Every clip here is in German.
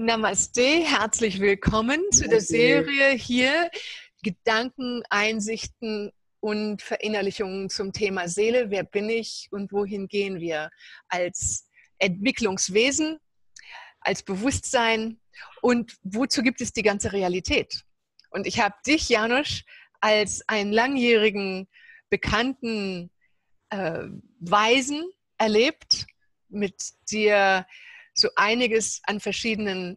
Namaste, herzlich willkommen zu der Serie hier Gedanken, Einsichten und Verinnerlichungen zum Thema Seele. Wer bin ich und wohin gehen wir als Entwicklungswesen, als Bewusstsein und wozu gibt es die ganze Realität? Und ich habe dich, Janusz, als einen langjährigen, bekannten Weisen erlebt, mit dir so einiges an verschiedenen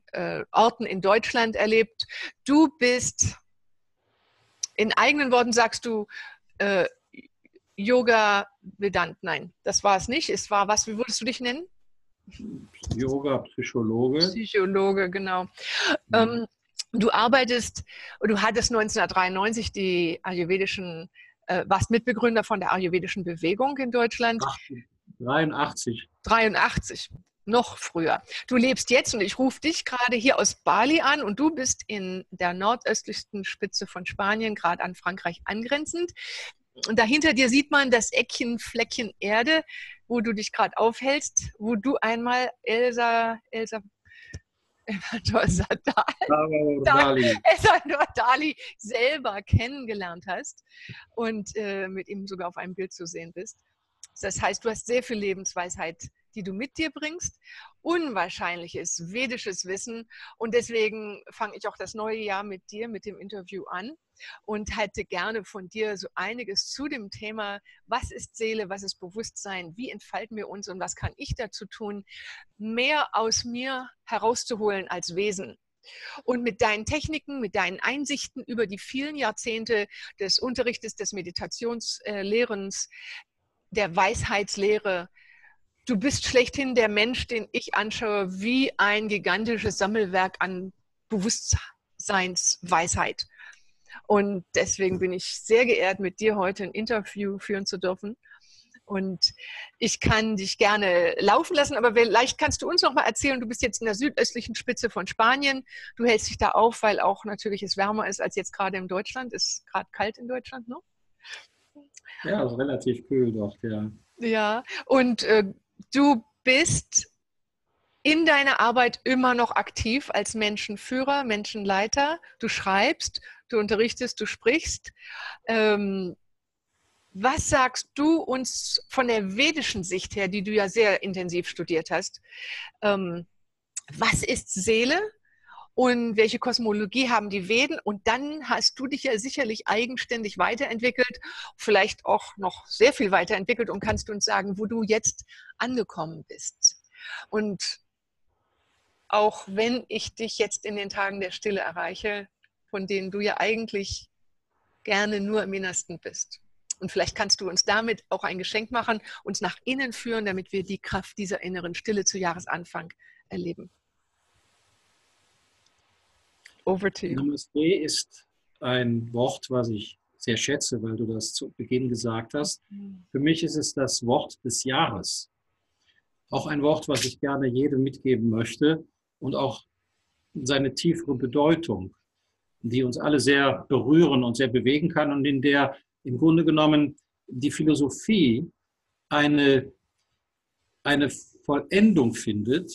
Orten in Deutschland erlebt. Du bist, in eigenen Worten sagst du, Yoga-Vedant. Nein, das war es nicht. Es war was, wie würdest du dich nennen? Yoga-Psychologe. Psychologe, genau. Du arbeitest, du hattest 1993 die ayurvedischen, warst Mitbegründer von der ayurvedischen Bewegung in Deutschland. 83. Noch früher. Du lebst jetzt und ich rufe dich gerade hier aus Bali an und du bist in der nordöstlichsten Spitze von Spanien, gerade an Frankreich angrenzend. Und dahinter dir sieht man das Eckchen, Fleckchen Erde, wo du dich gerade aufhältst, wo du einmal Salvador Dalí selber kennengelernt hast und mit ihm sogar auf einem Bild zu sehen bist. Das heißt, du hast sehr viel Lebensweisheit, die du mit dir bringst, unwahrscheinliches vedisches Wissen. Und deswegen fange ich auch das neue Jahr mit dir, mit dem Interview an und hätte gerne von dir so einiges zu dem Thema, was ist Seele, was ist Bewusstsein, wie entfalten wir uns und was kann ich dazu tun, mehr aus mir herauszuholen als Wesen. Und mit deinen Techniken, mit deinen Einsichten über die vielen Jahrzehnte des Unterrichtes, des Meditationslehrens, der Weisheitslehre. Du bist schlechthin der Mensch, den ich anschaue, wie ein gigantisches Sammelwerk an Bewusstseinsweisheit. Und deswegen bin ich sehr geehrt, mit dir heute ein Interview führen zu dürfen. Und ich kann dich gerne laufen lassen, aber vielleicht kannst du uns noch mal erzählen, du bist jetzt in der südöstlichen Spitze von Spanien. Du hältst dich da auf, weil auch natürlich es wärmer ist als jetzt gerade in Deutschland. Ist gerade kalt in Deutschland, ne? Ja, also relativ kühl doch, ja. Ja, und du bist in deiner Arbeit immer noch aktiv als Menschenführer, Menschenleiter. Du schreibst, du unterrichtest, du sprichst. Was sagst du uns von der vedischen Sicht her, die du ja sehr intensiv studiert hast? Was ist Seele? Und welche Kosmologie haben die Veden? Und dann hast du dich ja sicherlich eigenständig weiterentwickelt, vielleicht auch noch sehr viel weiterentwickelt und kannst uns sagen, wo du jetzt angekommen bist. Und auch wenn ich dich jetzt in den Tagen der Stille erreiche, von denen du ja eigentlich gerne nur im Innersten bist. Und vielleicht kannst du uns damit auch ein Geschenk machen, uns nach innen führen, damit wir die Kraft dieser inneren Stille zu Jahresanfang erleben. Namaste ist ein Wort, was ich sehr schätze, weil du das zu Beginn gesagt hast. Für mich ist es das Wort des Jahres. Auch ein Wort, was ich gerne jedem mitgeben möchte und auch seine tiefere Bedeutung, die uns alle sehr berühren und sehr bewegen kann und in der im Grunde genommen die Philosophie eine Vollendung findet,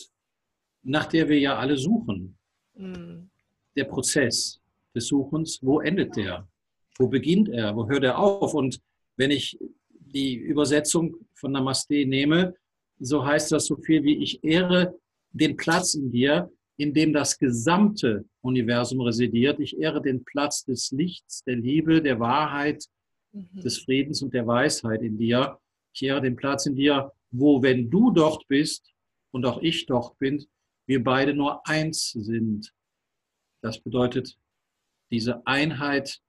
nach der wir ja alle suchen. Mhm. Der Prozess des Suchens, wo endet der? Wo beginnt er? Wo hört er auf? Und wenn ich die Übersetzung von Namaste nehme, so heißt das so viel wie: Ich ehre den Platz in dir, in dem das gesamte Universum residiert. Ich ehre den Platz des Lichts, der Liebe, der Wahrheit, des Friedens und der Weisheit in dir. Ich ehre den Platz in dir, wo, wenn du dort bist und auch ich dort bin, wir beide nur eins sind. Das bedeutet, diese Einheit,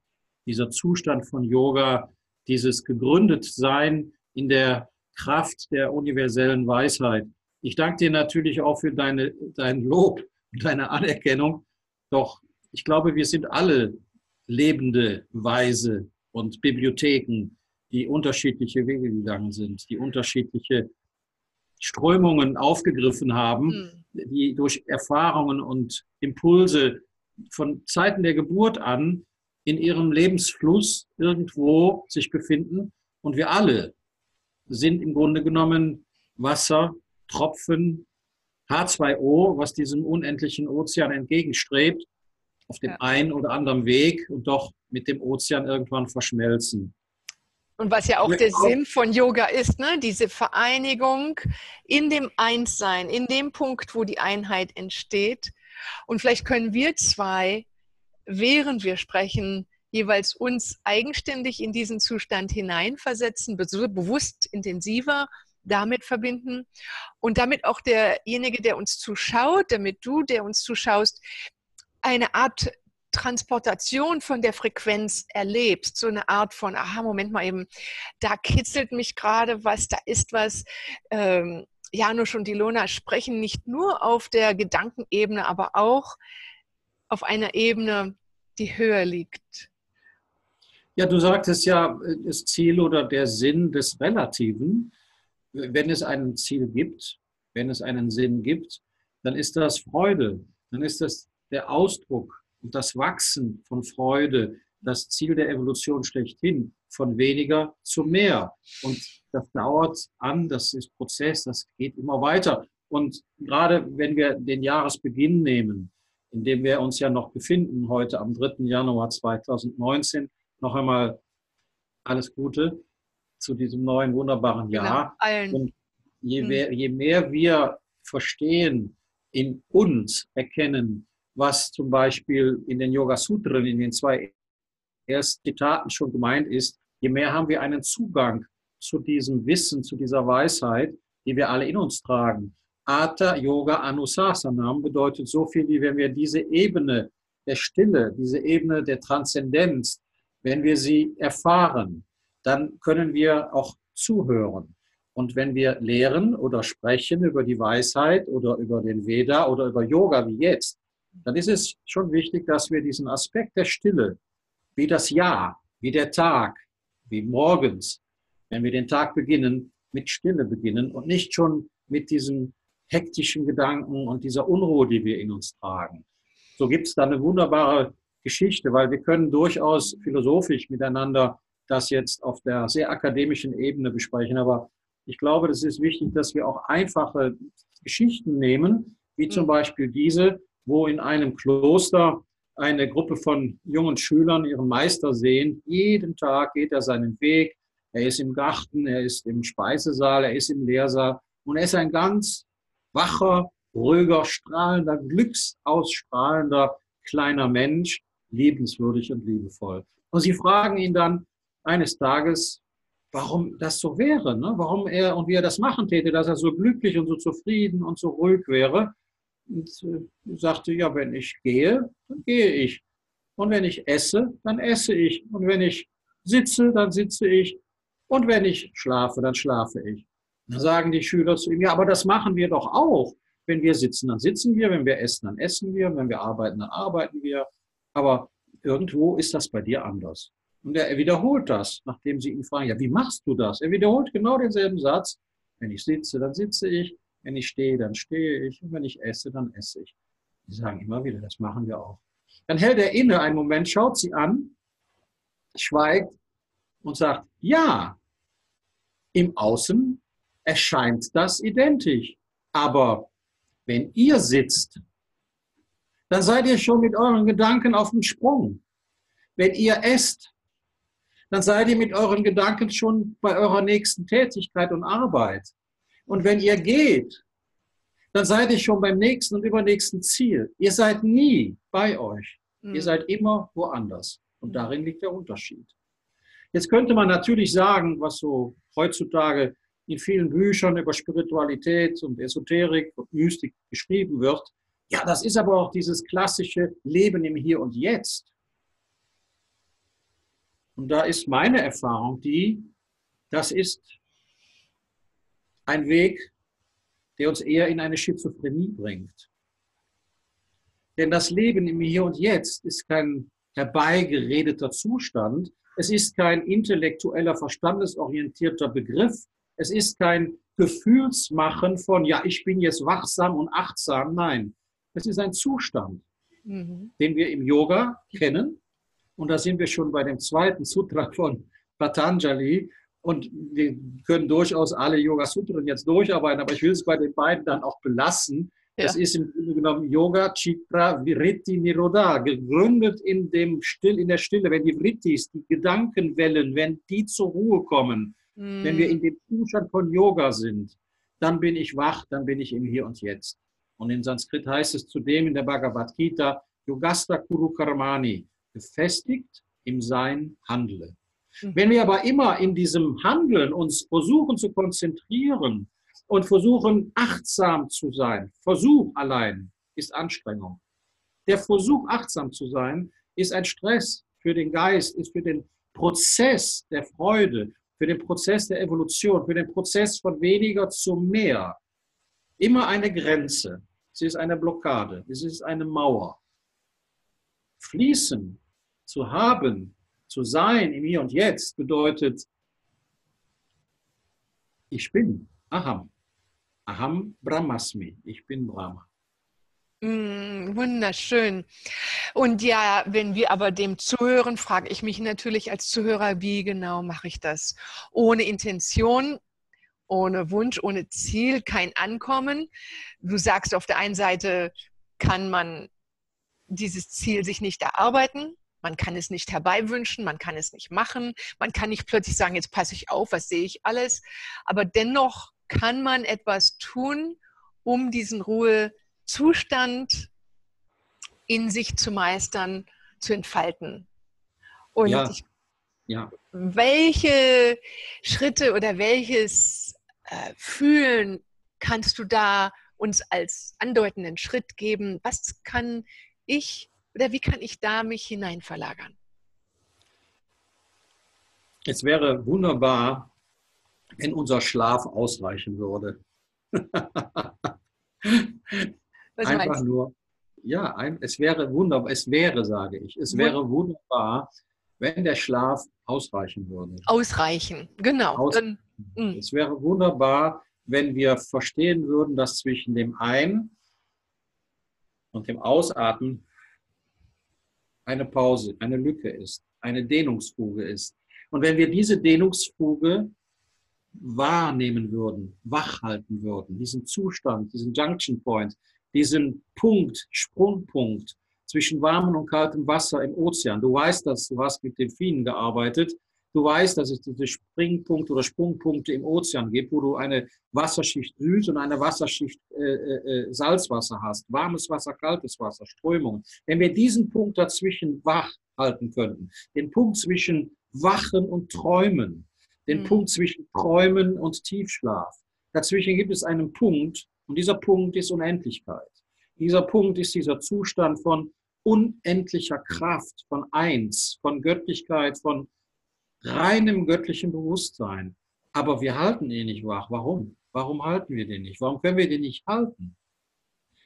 dieser Zustand von Yoga, dieses Gegründetsein in der Kraft der universellen Weisheit. Ich danke dir natürlich auch für dein Lob, deine Anerkennung. Doch ich glaube, wir sind alle lebende Weise und Bibliotheken, die unterschiedliche Wege gegangen sind, die unterschiedliche Strömungen aufgegriffen haben, die durch Erfahrungen und Impulse von Zeiten der Geburt an in ihrem Lebensfluss irgendwo sich befinden. Und wir alle sind im Grunde genommen Wassertropfen, H2O, was diesem unendlichen Ozean entgegenstrebt, auf dem einen oder anderen Weg und doch mit dem Ozean irgendwann verschmelzen. Und was ja auch der Sinn von Yoga ist, ne? Diese Vereinigung in dem Einssein, in dem Punkt, wo die Einheit entsteht. Und vielleicht können wir zwei, während wir sprechen, jeweils uns eigenständig in diesen Zustand hineinversetzen, bewusst intensiver damit verbinden und damit auch derjenige, der uns zuschaut, damit du, der uns zuschaust, eine Art Transportation von der Frequenz erlebst, so eine Art von, aha, Moment mal eben, da kitzelt mich gerade was, da ist was. Janusz und Ilona sprechen nicht nur auf der Gedankenebene, aber auch auf einer Ebene, die höher liegt. Ja, du sagtest ja, das Ziel oder der Sinn des Relativen, wenn es ein Ziel gibt, wenn es einen Sinn gibt, dann ist das Freude, dann ist das der Ausdruck und das Wachsen von Freude, das Ziel der Evolution schlechthin, von weniger zu mehr. Und das dauert an, das ist Prozess, das geht immer weiter. Und gerade wenn wir den Jahresbeginn nehmen, in dem wir uns ja noch befinden, heute am 3. Januar 2019, noch einmal alles Gute zu diesem neuen, wunderbaren Jahr. Genau, und je mehr wir verstehen, in uns erkennen, was zum Beispiel in den Yoga-Sutren, in den 2 ersten Zitaten schon gemeint ist, je mehr haben wir einen Zugang zu diesem Wissen, zu dieser Weisheit, die wir alle in uns tragen. Atha Yoga Anusasanam bedeutet so viel, wie wenn wir diese Ebene der Stille, diese Ebene der Transzendenz, wenn wir sie erfahren, dann können wir auch zuhören. Und wenn wir lehren oder sprechen über die Weisheit oder über den Veda oder über Yoga wie jetzt, dann ist es schon wichtig, dass wir diesen Aspekt der Stille, wie das Jahr, wie der Tag, wie morgens, wenn wir den Tag beginnen, mit Stille beginnen und nicht schon mit diesen hektischen Gedanken und dieser Unruhe, die wir in uns tragen. So gibt es da eine wunderbare Geschichte, weil wir können durchaus philosophisch miteinander das jetzt auf der sehr akademischen Ebene besprechen, aber ich glaube, das ist wichtig, dass wir auch einfache Geschichten nehmen, wie zum Beispiel diese, wo in einem Kloster eine Gruppe von jungen Schülern ihren Meister sehen. Jeden Tag geht er seinen Weg. Er ist im Garten, er ist im Speisesaal, er ist im Lehrsaal. Und er ist ein ganz wacher, ruhiger, strahlender, glücksausstrahlender kleiner Mensch, liebenswürdig und liebevoll. Und sie fragen ihn dann eines Tages, warum das so wäre, ne? Warum er und wie er das machen täte, dass er so glücklich und so zufrieden und so ruhig wäre. Und sagte, ja, wenn ich gehe, dann gehe ich. Und wenn ich esse, dann esse ich. Und wenn ich sitze, dann sitze ich. Und wenn ich schlafe, dann schlafe ich. Dann sagen die Schüler zu ihm, ja, aber das machen wir doch auch. Wenn wir sitzen, dann sitzen wir. Wenn wir essen, dann essen wir. Wenn wir arbeiten, dann arbeiten wir. Aber irgendwo ist das bei dir anders. Und er wiederholt das, nachdem sie ihn fragen, ja, wie machst du das? Er wiederholt genau denselben Satz. Wenn ich sitze, dann sitze ich. Wenn ich stehe, dann stehe ich. Und wenn ich esse, dann esse ich. Die sagen immer wieder, das machen wir auch. Dann hält er inne einen Moment, schaut sie an, schweigt und sagt, ja, im Außen erscheint das identisch. Aber wenn ihr sitzt, dann seid ihr schon mit euren Gedanken auf dem Sprung. Wenn ihr esst, dann seid ihr mit euren Gedanken schon bei eurer nächsten Tätigkeit und Arbeit. Und wenn ihr geht, dann seid ihr schon beim nächsten und übernächsten Ziel. Ihr seid nie bei euch. Mhm. Ihr seid immer woanders. Und darin liegt der Unterschied. Jetzt könnte man natürlich sagen, was so heutzutage in vielen Büchern über Spiritualität und Esoterik und Mystik geschrieben wird, ja, das ist aber auch dieses klassische Leben im Hier und Jetzt. Und da ist meine Erfahrung die, das ist ein Weg, der uns eher in eine Schizophrenie bringt. Denn das Leben im Hier und Jetzt ist kein herbeigeredeter Zustand. Es ist kein intellektueller, verstandesorientierter Begriff. Es ist kein Gefühlsmachen von, ja, ich bin jetzt wachsam und achtsam. Nein, es ist ein Zustand, den wir im Yoga kennen. Und da sind wir schon bei dem 2. Sutra von Patanjali. Und wir können durchaus alle Yoga-Sutren jetzt durcharbeiten, aber ich will es bei den beiden dann auch belassen, Ja. Es ist im Grunde genommen Yoga Chikra Vritti Nirodha, gegründet in der Stille. Wenn die Vrittis, die Gedankenwellen, wenn die zur Ruhe kommen, wenn wir in dem Zustand von Yoga sind, dann bin ich wach, dann bin ich im Hier und Jetzt. Und in Sanskrit heißt es zudem in der Bhagavad Gita, Yogastha Kuru Karmani, gefestigt im Sein handle. Wenn wir aber immer in diesem Handeln uns versuchen zu konzentrieren und versuchen achtsam zu sein, Versuch allein ist Anstrengung. Der Versuch achtsam zu sein ist ein Stress für den Geist, ist für den Prozess der Freude, für den Prozess der Evolution, für den Prozess von weniger zu mehr. Immer eine Grenze, es ist eine Blockade, es ist eine Mauer. Fließen, zu haben, zu sein im Hier und Jetzt bedeutet, ich bin Aham. Aham Brahmasmi. Ich bin Brahma. Wunderschön. Und ja, wenn wir aber dem zuhören, frage ich mich natürlich als Zuhörer, wie genau mache ich das? Ohne Intention, ohne Wunsch, ohne Ziel, kein Ankommen. Du sagst, auf der einen Seite kann man dieses Ziel sich nicht erarbeiten. Man kann es nicht herbeiwünschen, man kann es nicht machen, man kann nicht plötzlich sagen, jetzt passe ich auf, was sehe ich alles. Aber dennoch kann man etwas tun, um diesen Ruhezustand in sich zu meistern, zu entfalten. Und ja. Welche Schritte oder welches Fühlen kannst du da uns als andeutenden Schritt geben? Was kann ich oder wie kann ich da mich hinein verlagern? Es wäre wunderbar, wenn unser Schlaf ausreichen würde. Was einfach nur, ja, es wäre wunderbar, es wäre wunderbar, wenn der Schlaf ausreichen würde. Ausreichen, genau. Es wäre wunderbar, wenn wir verstehen würden, dass zwischen dem Ein- und dem Ausatmen eine Pause, eine Lücke ist, eine Dehnungsfuge ist. Und wenn wir diese Dehnungsfuge wahrnehmen würden, wachhalten würden, diesen Zustand, diesen Junction Point, diesen Punkt, Sprungpunkt zwischen warmem und kaltem Wasser im Ozean. Du weißt das, du hast mit Delfinen gearbeitet, du weißt, dass es diese Springpunkte oder Sprungpunkte im Ozean gibt, wo du eine Wasserschicht Süß und eine Wasserschicht Salzwasser hast. Warmes Wasser, kaltes Wasser, Strömungen. Wenn wir diesen Punkt dazwischen wach halten könnten, den Punkt zwischen Wachen und Träumen, den Punkt zwischen Träumen und Tiefschlaf, dazwischen gibt es einen Punkt und dieser Punkt ist Unendlichkeit. Dieser Punkt ist dieser Zustand von unendlicher Kraft, von Eins, von Göttlichkeit, von reinem göttlichen Bewusstsein. Aber wir halten ihn nicht wach. Warum? Warum halten wir den nicht? Warum können wir den nicht halten?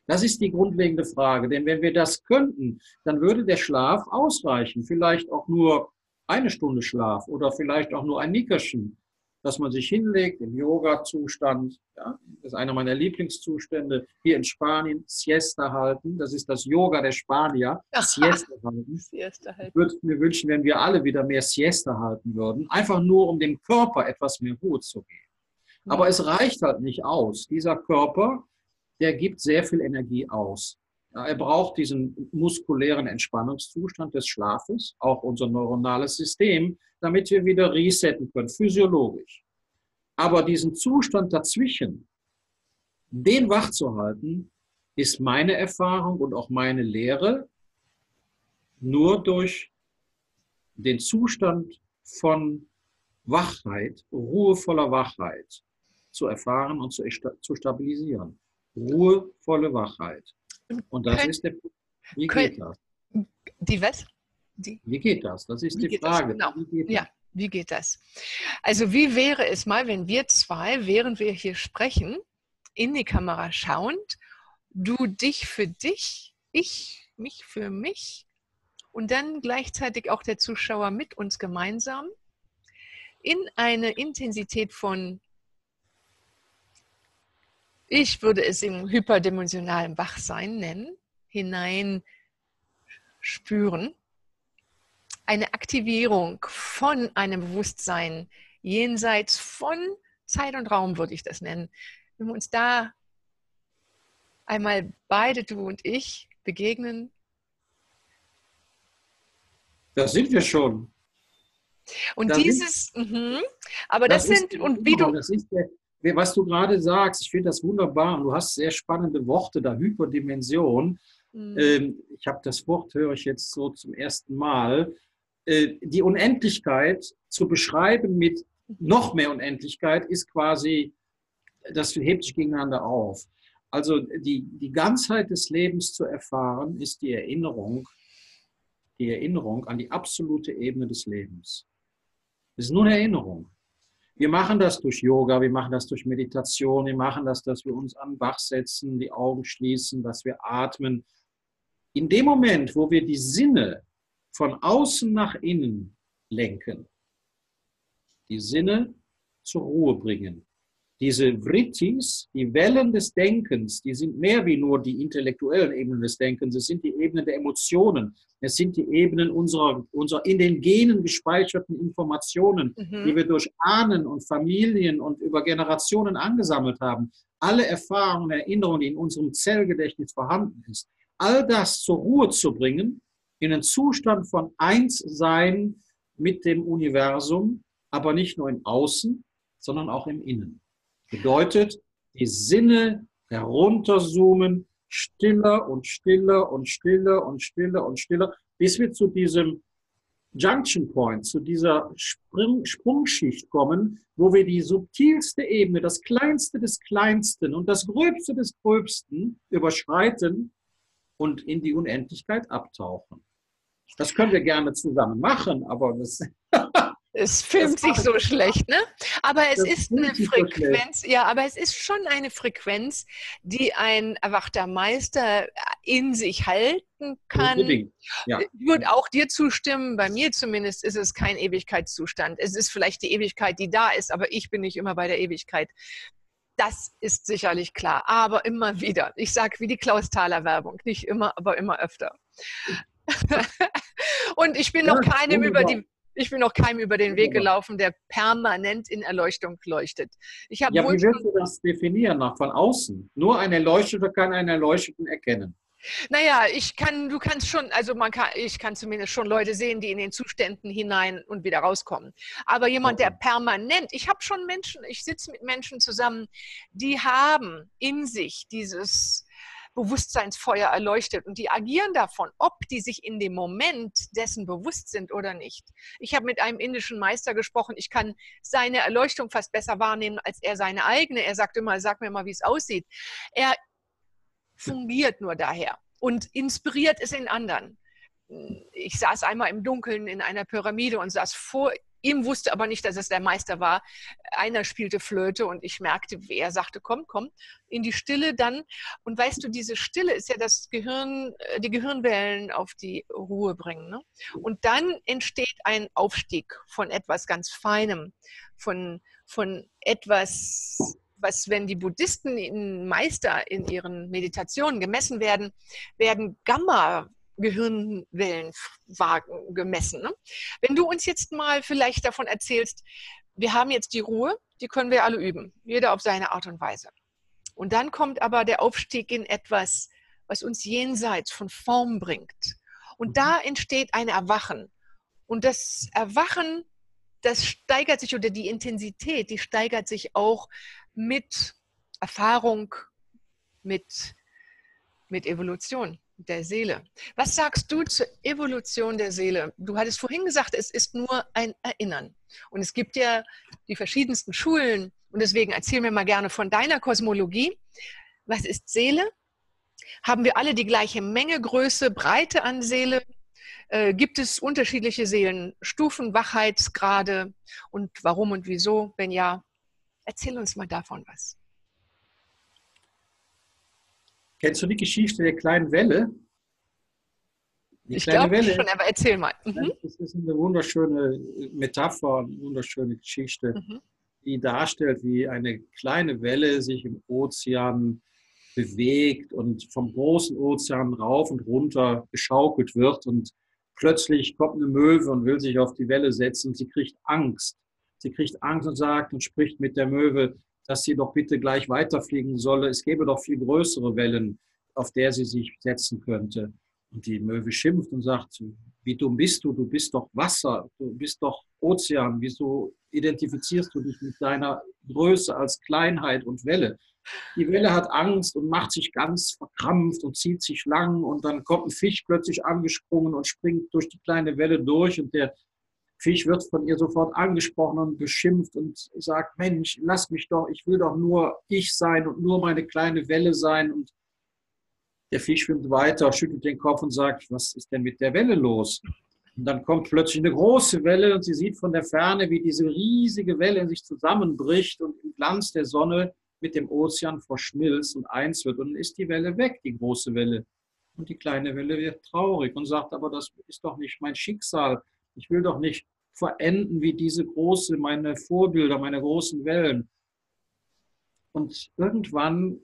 Das ist die grundlegende Frage. Denn wenn wir das könnten, dann würde der Schlaf ausreichen. Vielleicht auch nur eine Stunde Schlaf oder vielleicht auch nur ein Nickerchen, dass man sich hinlegt im Yoga-Zustand. Ja, das ist einer meiner Lieblingszustände. Hier in Spanien, Siesta halten. Das ist das Yoga der Spanier. Siesta halten. Ich würde mir wünschen, wenn wir alle wieder mehr Siesta halten würden. Einfach nur, um dem Körper etwas mehr Ruhe zu geben. Aber es reicht halt nicht aus. Dieser Körper, der gibt sehr viel Energie aus. Er braucht diesen muskulären Entspannungszustand des Schlafes, auch unser neuronales System, damit wir wieder resetten können, physiologisch. Aber diesen Zustand dazwischen, den wach zu halten, ist meine Erfahrung und auch meine Lehre nur durch den Zustand von Wachheit, ruhevoller Wachheit zu erfahren und zu stabilisieren. Ruhevolle Wachheit. Und das ist der Punkt. Wie geht das? Wie geht das? Das ist die Frage. Genau. Wie geht das? Also wie wäre es mal, wenn wir zwei, während wir hier sprechen, in die Kamera schauend, du dich für dich, ich mich für mich und dann gleichzeitig auch der Zuschauer mit uns gemeinsam in eine Intensität von, ich würde es im hyperdimensionalen Wachsein nennen, hinein spüren. Eine Aktivierung von einem Bewusstsein jenseits von Zeit und Raum, würde ich das nennen. Wenn wir uns da einmal beide, du und ich, begegnen? Da sind wir schon. Und da dieses, aber das sind, und wie du... Das ist der, was du gerade sagst, ich finde das wunderbar und du hast sehr spannende Worte da, Hyperdimension. Ich habe das Wort, höre ich jetzt so zum ersten Mal, die Unendlichkeit zu beschreiben mit noch mehr Unendlichkeit ist quasi, das hebt sich gegeneinander auf. Also die Ganzheit des Lebens zu erfahren, ist die Erinnerung an die absolute Ebene des Lebens. Es ist nur eine Erinnerung. Wir machen das durch Yoga, wir machen das durch Meditation, wir machen das, dass wir uns an Bach setzen, die Augen schließen, dass wir atmen. In dem Moment, wo wir die Sinne von außen nach innen lenken, die Sinne zur Ruhe bringen. Diese Vrittis, die Wellen des Denkens, die sind mehr wie nur die intellektuellen Ebenen des Denkens, es sind die Ebenen der Emotionen, es sind die Ebenen unserer in den Genen gespeicherten Informationen, die wir durch Ahnen und Familien und über Generationen angesammelt haben. Alle Erfahrungen, Erinnerungen, die in unserem Zellgedächtnis vorhanden ist, all das zur Ruhe zu bringen, in einen Zustand von Einssein mit dem Universum, aber nicht nur im Außen, sondern auch im Innen. Bedeutet, die Sinne herunterzoomen, stiller und stiller und stiller und stiller und stiller, bis wir zu diesem Junction Point, zu dieser Sprungschicht kommen, wo wir die subtilste Ebene, das Kleinste des Kleinsten und das Gröbste des Gröbsten überschreiten und in die Unendlichkeit abtauchen. Das können wir gerne zusammen machen, aber das... Es filmt sich so schlecht, ne? Aber es ist eine Frequenz, ja, aber es ist schon eine Frequenz, die ein erwachter Meister in sich halten kann. Ja. Ich würde auch dir zustimmen, bei mir zumindest ist es kein Ewigkeitszustand. Es ist vielleicht die Ewigkeit, die da ist, aber ich bin nicht immer bei der Ewigkeit. Das ist sicherlich klar, aber immer wieder. Ich sage wie die Klausthaler-Werbung, nicht immer, aber immer öfter. Und ich bin noch keinem über die... Ich bin noch keinem über den Weg gelaufen, der permanent in Erleuchtung leuchtet. Ich habe wie willst du das definieren von außen? Nur ein Erleuchteter kann einen Erleuchteten erkennen. Naja, ich kann zumindest schon Leute sehen, die in den Zuständen hinein und wieder rauskommen. Aber jemand, der permanent, ich sitze mit Menschen zusammen, die haben in sich dieses Bewusstseinsfeuer erleuchtet und die agieren davon, ob die sich in dem Moment dessen bewusst sind oder nicht. Ich habe mit einem indischen Meister gesprochen, ich kann seine Erleuchtung fast besser wahrnehmen als er seine eigene. Er sagt immer, sag mir mal, wie es aussieht. Er fungiert nur daher und inspiriert es in anderen. Ich saß einmal im Dunkeln in einer Pyramide und saß vor ihm, wusste aber nicht, dass es der Meister war. Einer spielte Flöte und ich merkte, er sagte, komm, komm, in die Stille dann. Und weißt du, diese Stille ist ja das Gehirn, die Gehirnwellen auf die Ruhe bringen, ne? Und dann entsteht ein Aufstieg von etwas ganz Feinem, von etwas, was, wenn die Buddhisten in Meister in ihren Meditationen gemessen werden, werden Gamma Gehirnwellen gemessen. Ne? Wenn du uns jetzt mal vielleicht davon erzählst, wir haben jetzt die Ruhe, die können wir alle üben, jeder auf seine Art und Weise. Und dann kommt aber der Aufstieg in etwas, was uns jenseits von Form bringt. Und da entsteht ein Erwachen. Und das Erwachen, das steigert sich, oder die Intensität, die steigert sich auch mit Erfahrung, mit Evolution der Seele. Was sagst du zur Evolution der Seele? Du hattest vorhin gesagt, es ist nur ein Erinnern. Und es gibt ja die verschiedensten Schulen. Und deswegen erzähl mir mal gerne von deiner Kosmologie. Was ist Seele? Haben wir alle die gleiche Menge, Größe, Breite an Seele? Gibt es unterschiedliche Seelenstufen, Wachheitsgrade? Und warum und wieso? Wenn ja, erzähl uns mal davon was. Kennst du die Geschichte der kleinen Welle? Ich glaube schon, aber erzähl mal. Das ist eine wunderschöne Metapher, eine wunderschöne Geschichte, die darstellt, wie eine kleine Welle sich im Ozean bewegt und vom großen Ozean rauf und runter geschaukelt wird und plötzlich kommt eine Möwe und will sich auf die Welle setzen und sie kriegt Angst. Sie kriegt Angst und sagt und spricht mit der Möwe, dass sie doch bitte gleich weiterfliegen solle. Es gäbe doch viel größere Wellen, auf der sie sich setzen könnte. Und die Möwe schimpft und sagt, wie dumm bist du? Du bist doch Wasser, du bist doch Ozean. Wieso identifizierst du dich mit deiner Größe als Kleinheit und Welle? Die Welle hat Angst und macht sich ganz verkrampft und zieht sich lang. Und dann kommt ein Fisch plötzlich angesprungen und springt durch die kleine Welle durch. Und der Fisch wird von ihr sofort angesprochen und beschimpft und sagt, Mensch, lass mich doch, ich will doch nur ich sein und nur meine kleine Welle sein. Und der Fisch schwimmt weiter, schüttelt den Kopf und sagt, was ist denn mit der Welle los? Und dann kommt plötzlich eine große Welle und sie sieht von der Ferne, wie diese riesige Welle sich zusammenbricht und im Glanz der Sonne mit dem Ozean verschmilzt und eins wird. Und dann ist die Welle weg, die große Welle. Und die kleine Welle wird traurig und sagt, aber das ist doch nicht mein Schicksal. Ich will doch nicht verenden wie diese große, meine Vorbilder, meine großen Wellen. Und irgendwann,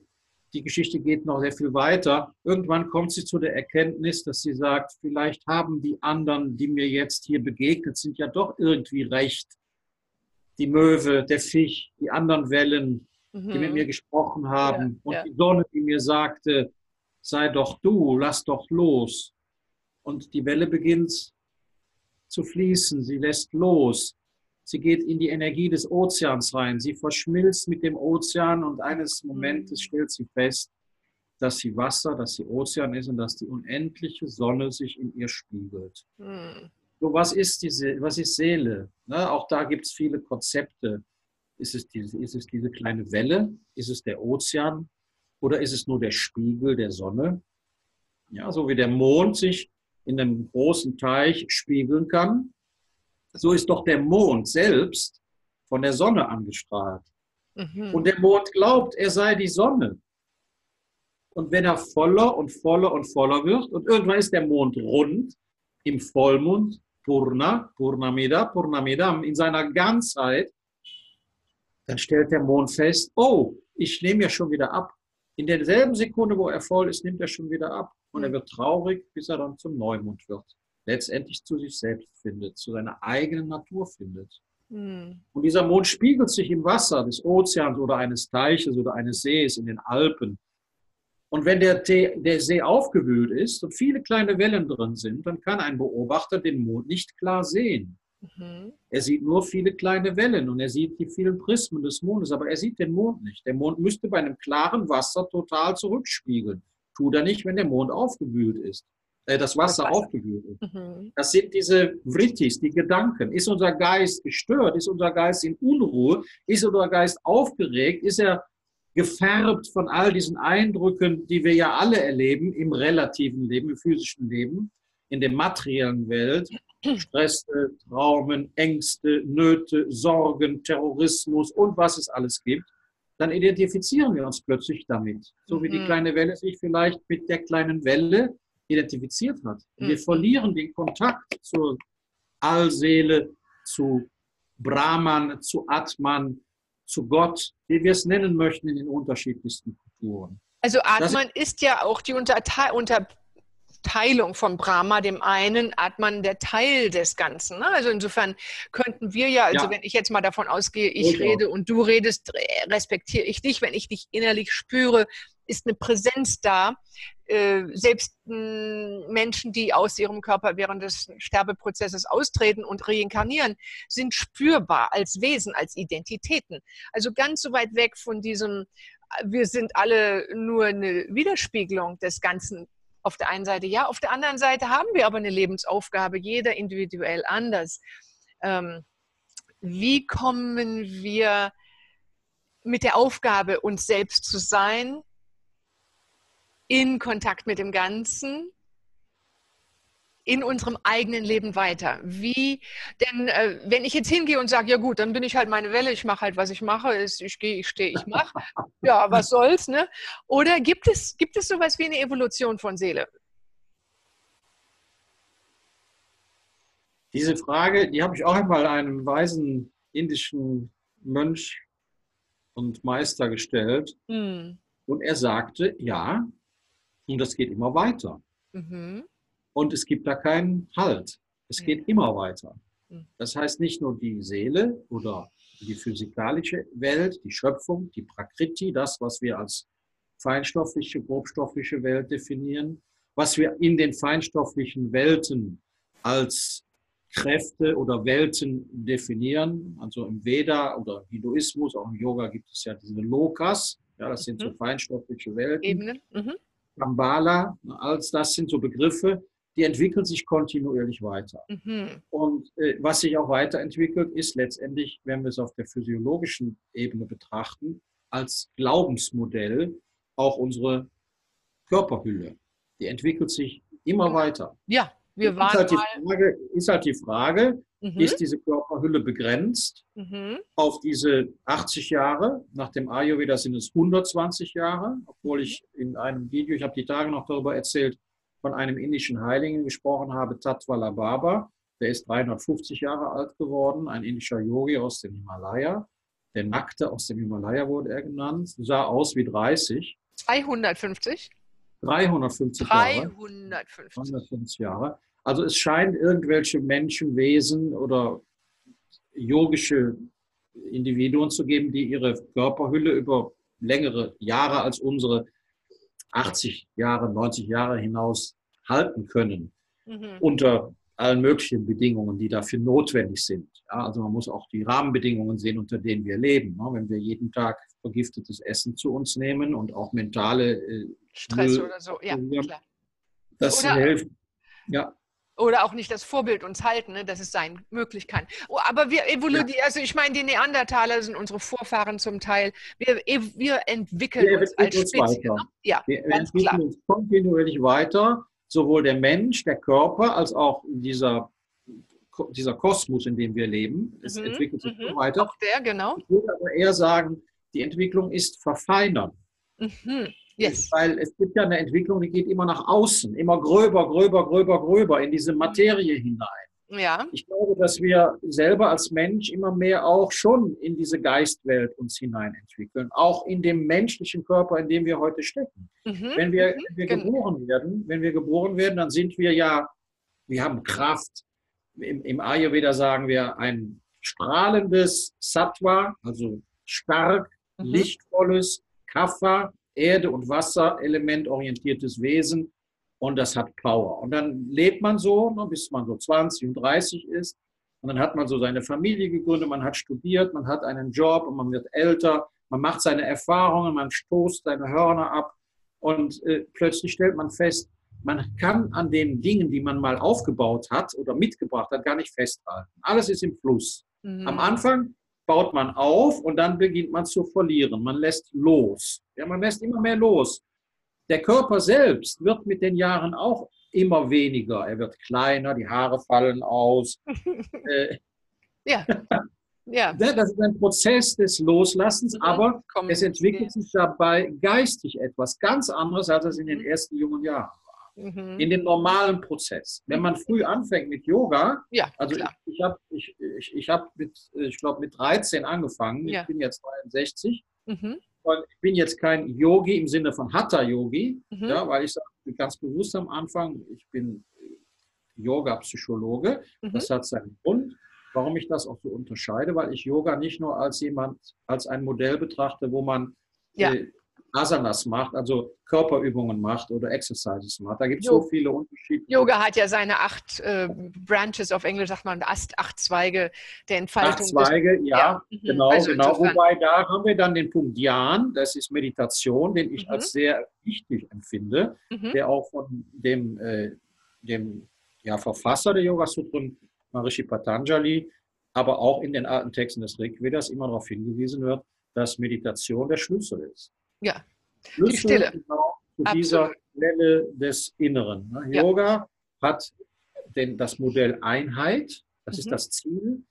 die Geschichte geht noch sehr viel weiter. Irgendwann kommt sie zu der Erkenntnis, dass sie sagt, vielleicht haben die anderen, die mir jetzt hier begegnet sind, ja doch irgendwie recht. Die Möwe, der Fisch, die anderen Wellen, die mit mir gesprochen haben. Ja, und die Sonne, die mir sagte, sei doch du, lass doch los. Und die Welle beginnt zu fließen. Sie lässt los. Sie geht in die Energie des Ozeans rein. Sie verschmilzt mit dem Ozean und eines Momentes stellt sie fest, dass sie Wasser, dass sie Ozean ist und dass die unendliche Sonne sich in ihr spiegelt. So, was ist Seele? Ne? Auch da gibt es viele Konzepte. Ist es diese kleine Welle? Ist es der Ozean? Oder ist es nur der Spiegel der Sonne? Ja, so wie der Mond sich in einem großen Teich spiegeln kann. So ist doch der Mond selbst von der Sonne angestrahlt. Und der Mond glaubt, er sei die Sonne. Und wenn er voller und voller und voller wird, und irgendwann ist der Mond rund, im Vollmond, Purna, Purnamida, Purnamidam, in seiner Ganzheit, dann stellt der Mond fest, oh, ich nehme ja schon wieder ab. In derselben Sekunde, wo er voll ist, nimmt er schon wieder ab. Und er wird traurig, bis er dann zum Neumond wird. Letztendlich zu sich selbst findet, zu seiner eigenen Natur findet. Und dieser Mond spiegelt sich im Wasser des Ozeans oder eines Teiches oder eines Sees in den Alpen. Und wenn der See aufgewühlt ist und viele kleine Wellen drin sind, dann kann ein Beobachter den Mond nicht klar sehen. Er sieht nur viele kleine Wellen und er sieht die vielen Prismen des Mondes, aber er sieht den Mond nicht. Der Mond müsste bei einem klaren Wasser total zurückspiegeln. Tut er nicht, wenn der Mond aufgewühlt ist. Das Wasser aufgewühlt ist. Das sind diese Vrittis, die Gedanken. Ist unser Geist gestört? Ist unser Geist in Unruhe? Ist unser Geist aufgeregt? Ist er gefärbt von all diesen Eindrücken, die wir ja alle erleben, im relativen Leben, im physischen Leben, in der materiellen Welt? Stress, Traumen, Ängste, Nöte, Sorgen, Terrorismus und was es alles gibt. Dann identifizieren wir uns plötzlich damit. So wie die kleine Welle sich vielleicht mit der kleinen Welle identifiziert hat. Und wir verlieren den Kontakt zur Allseele, zu Brahman, zu Atman, zu Gott, wie wir es nennen möchten in den unterschiedlichsten Kulturen. Also Atman ist ja auch die Unterteilung von Brahma, dem einen, Atman, der Teil des Ganzen. Ne? Also insofern könnten wir ja, wenn ich jetzt mal davon ausgehe, ich rede und du redest, respektiere ich dich, wenn ich dich innerlich spüre, ist eine Präsenz da. Selbst Menschen, die aus ihrem Körper während des Sterbeprozesses austreten und reinkarnieren, sind spürbar als Wesen, als Identitäten. Also ganz so weit weg von diesem, wir sind alle nur eine Widerspiegelung des Ganzen. Auf der einen Seite ja, auf der anderen Seite haben wir aber eine Lebensaufgabe, jeder individuell anders. Wie kommen wir mit der Aufgabe, uns selbst zu sein, in Kontakt mit dem Ganzen, in unserem eigenen Leben weiter? Wie, denn wenn ich jetzt hingehe und sage, ja gut, dann bin ich halt meine Welle, ich mache halt, was ich mache, ich gehe, ich stehe, ich mache, ja, was soll's, ne? Oder gibt es sowas wie eine Evolution von Seele? Diese Frage, die habe ich auch einmal einem weisen indischen Mönch und Meister gestellt. Und er sagte, ja, und das geht immer weiter. Und es gibt da keinen Halt. Es geht immer weiter. Das heißt, nicht nur die Seele oder die physikalische Welt, die Schöpfung, die Prakriti, das, was wir als feinstoffliche, grobstoffliche Welt definieren, was wir in den feinstofflichen Welten als Kräfte oder Welten definieren, also im Veda oder im Hinduismus, auch im Yoga gibt es ja diese Lokas, ja, das sind so feinstoffliche Welten, Ebene. Shambhala, alles das sind so Begriffe, die entwickeln sich kontinuierlich weiter. Und was sich auch weiterentwickelt, ist letztendlich, wenn wir es auf der physiologischen Ebene betrachten, als Glaubensmodell auch unsere Körperhülle. Die entwickelt sich immer weiter. Ja, wir waren ist halt die Frage, ist diese Körperhülle begrenzt auf diese 80 Jahre? Nach dem Ayurveda sind es 120 Jahre, obwohl ich in einem Video, ich habe die Tage noch darüber erzählt, von einem indischen Heiligen gesprochen habe, Tatwala Baba. Der ist 350 Jahre alt geworden, ein indischer Yogi aus dem Himalaya. Der Nackte aus dem Himalaya wurde er genannt. Sah aus wie 30. 350 Jahre. Also es scheint irgendwelche Menschenwesen oder yogische Individuen zu geben, die ihre Körperhülle über längere Jahre als unsere 80 Jahre, 90 Jahre hinaus halten können, unter allen möglichen Bedingungen, die dafür notwendig sind. Ja, also man muss auch die Rahmenbedingungen sehen, unter denen wir leben. Wenn wir jeden Tag vergiftetes Essen zu uns nehmen und auch mentale Stress oder so, klar. Das hilft. Ja. Oder auch nicht das Vorbild uns halten, ne, dass es sein möglich kann. Oh, aber wir evolutionieren, also ich meine, die Neandertaler sind unsere Vorfahren zum Teil. Wir entwickeln uns als Spezies. Ja, wir entwickeln uns kontinuierlich weiter, sowohl der Mensch, der Körper, als auch dieser Kosmos, in dem wir leben. Es entwickelt sich weiter. Auch der, genau. Ich würde aber eher sagen, die Entwicklung ist verfeinern. Yes. Weil es gibt ja eine Entwicklung, die geht immer nach außen, immer gröber in diese Materie hinein. Ja. Ich glaube, dass wir selber als Mensch immer mehr auch schon in diese Geistwelt uns hinein entwickeln, auch in dem menschlichen Körper, in dem wir heute stecken. Wenn wir geboren werden, dann sind wir ja, wir haben Kraft. Im Ayurveda sagen wir ein strahlendes Sattva, also stark, lichtvolles Kapha, Erde- und Wasser-Element orientiertes Wesen, und das hat Power. Und dann lebt man so, bis man so 20 und 30 ist, und dann hat man so seine Familie gegründet, man hat studiert, man hat einen Job und man wird älter, man macht seine Erfahrungen, man stoßt seine Hörner ab und plötzlich stellt man fest, man kann an den Dingen, die man mal aufgebaut hat oder mitgebracht hat, gar nicht festhalten. Alles ist im Fluss. Am Anfang baut man auf und dann beginnt man zu verlieren. Man lässt los. Ja, man lässt immer mehr los. Der Körper selbst wird mit den Jahren auch immer weniger. Er wird kleiner, die Haare fallen aus. Das ist ein Prozess des Loslassens, aber es entwickelt sich dabei geistig etwas ganz anderes, als es in den ersten jungen Jahren war. In dem normalen Prozess. Wenn man früh anfängt mit Yoga, also ich glaube mit 13 angefangen, ich bin jetzt 62. Und ich bin jetzt kein Yogi im Sinne von Hatha-Yogi, weil ich sage ganz bewusst am Anfang, ich bin Yoga-Psychologe. Das hat seinen Grund, warum ich das auch so unterscheide, weil ich Yoga nicht nur als ein Modell betrachte, wo man Asanas macht, also Körperübungen macht oder Exercises macht. Da gibt es so viele Unterschiede. Yoga hat ja seine 8 Branches, auf Englisch sagt man 8 Zweige der Entfaltung. 8 Zweige, genau. Also genau. Wobei da haben wir dann den Punkt Dhyan, das ist Meditation, den ich als sehr wichtig empfinde, der auch von dem Verfasser der Yoga-Sutren, Maharishi Patanjali, aber auch in den alten Texten des Rigvedas immer darauf hingewiesen wird, dass Meditation der Schlüssel ist. Ja, die Stille. Genau zu dieser Quelle des Inneren. Yoga hat das Modell Einheit, das ist das Ziel,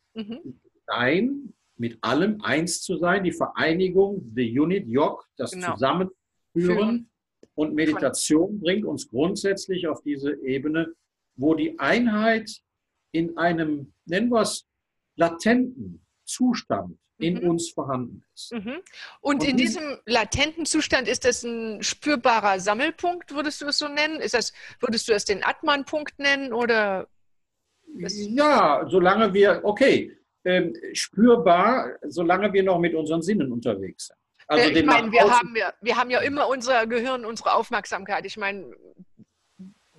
ein, mit allem eins zu sein, die Vereinigung, the unit, Yog, das Zusammenführen. Und Meditation bringt uns grundsätzlich auf diese Ebene, wo die Einheit in einem, nennen wir es, latenten Zustand in uns vorhanden ist. Und in diesem latenten Zustand ist das ein spürbarer Sammelpunkt, würdest du es so nennen? Würdest du es den Atman-Punkt nennen? Oder? Ja, solange wir, spürbar, solange wir noch mit unseren Sinnen unterwegs sind. Also ich meine, wir haben ja immer unser Gehirn, unsere Aufmerksamkeit. Ich meine,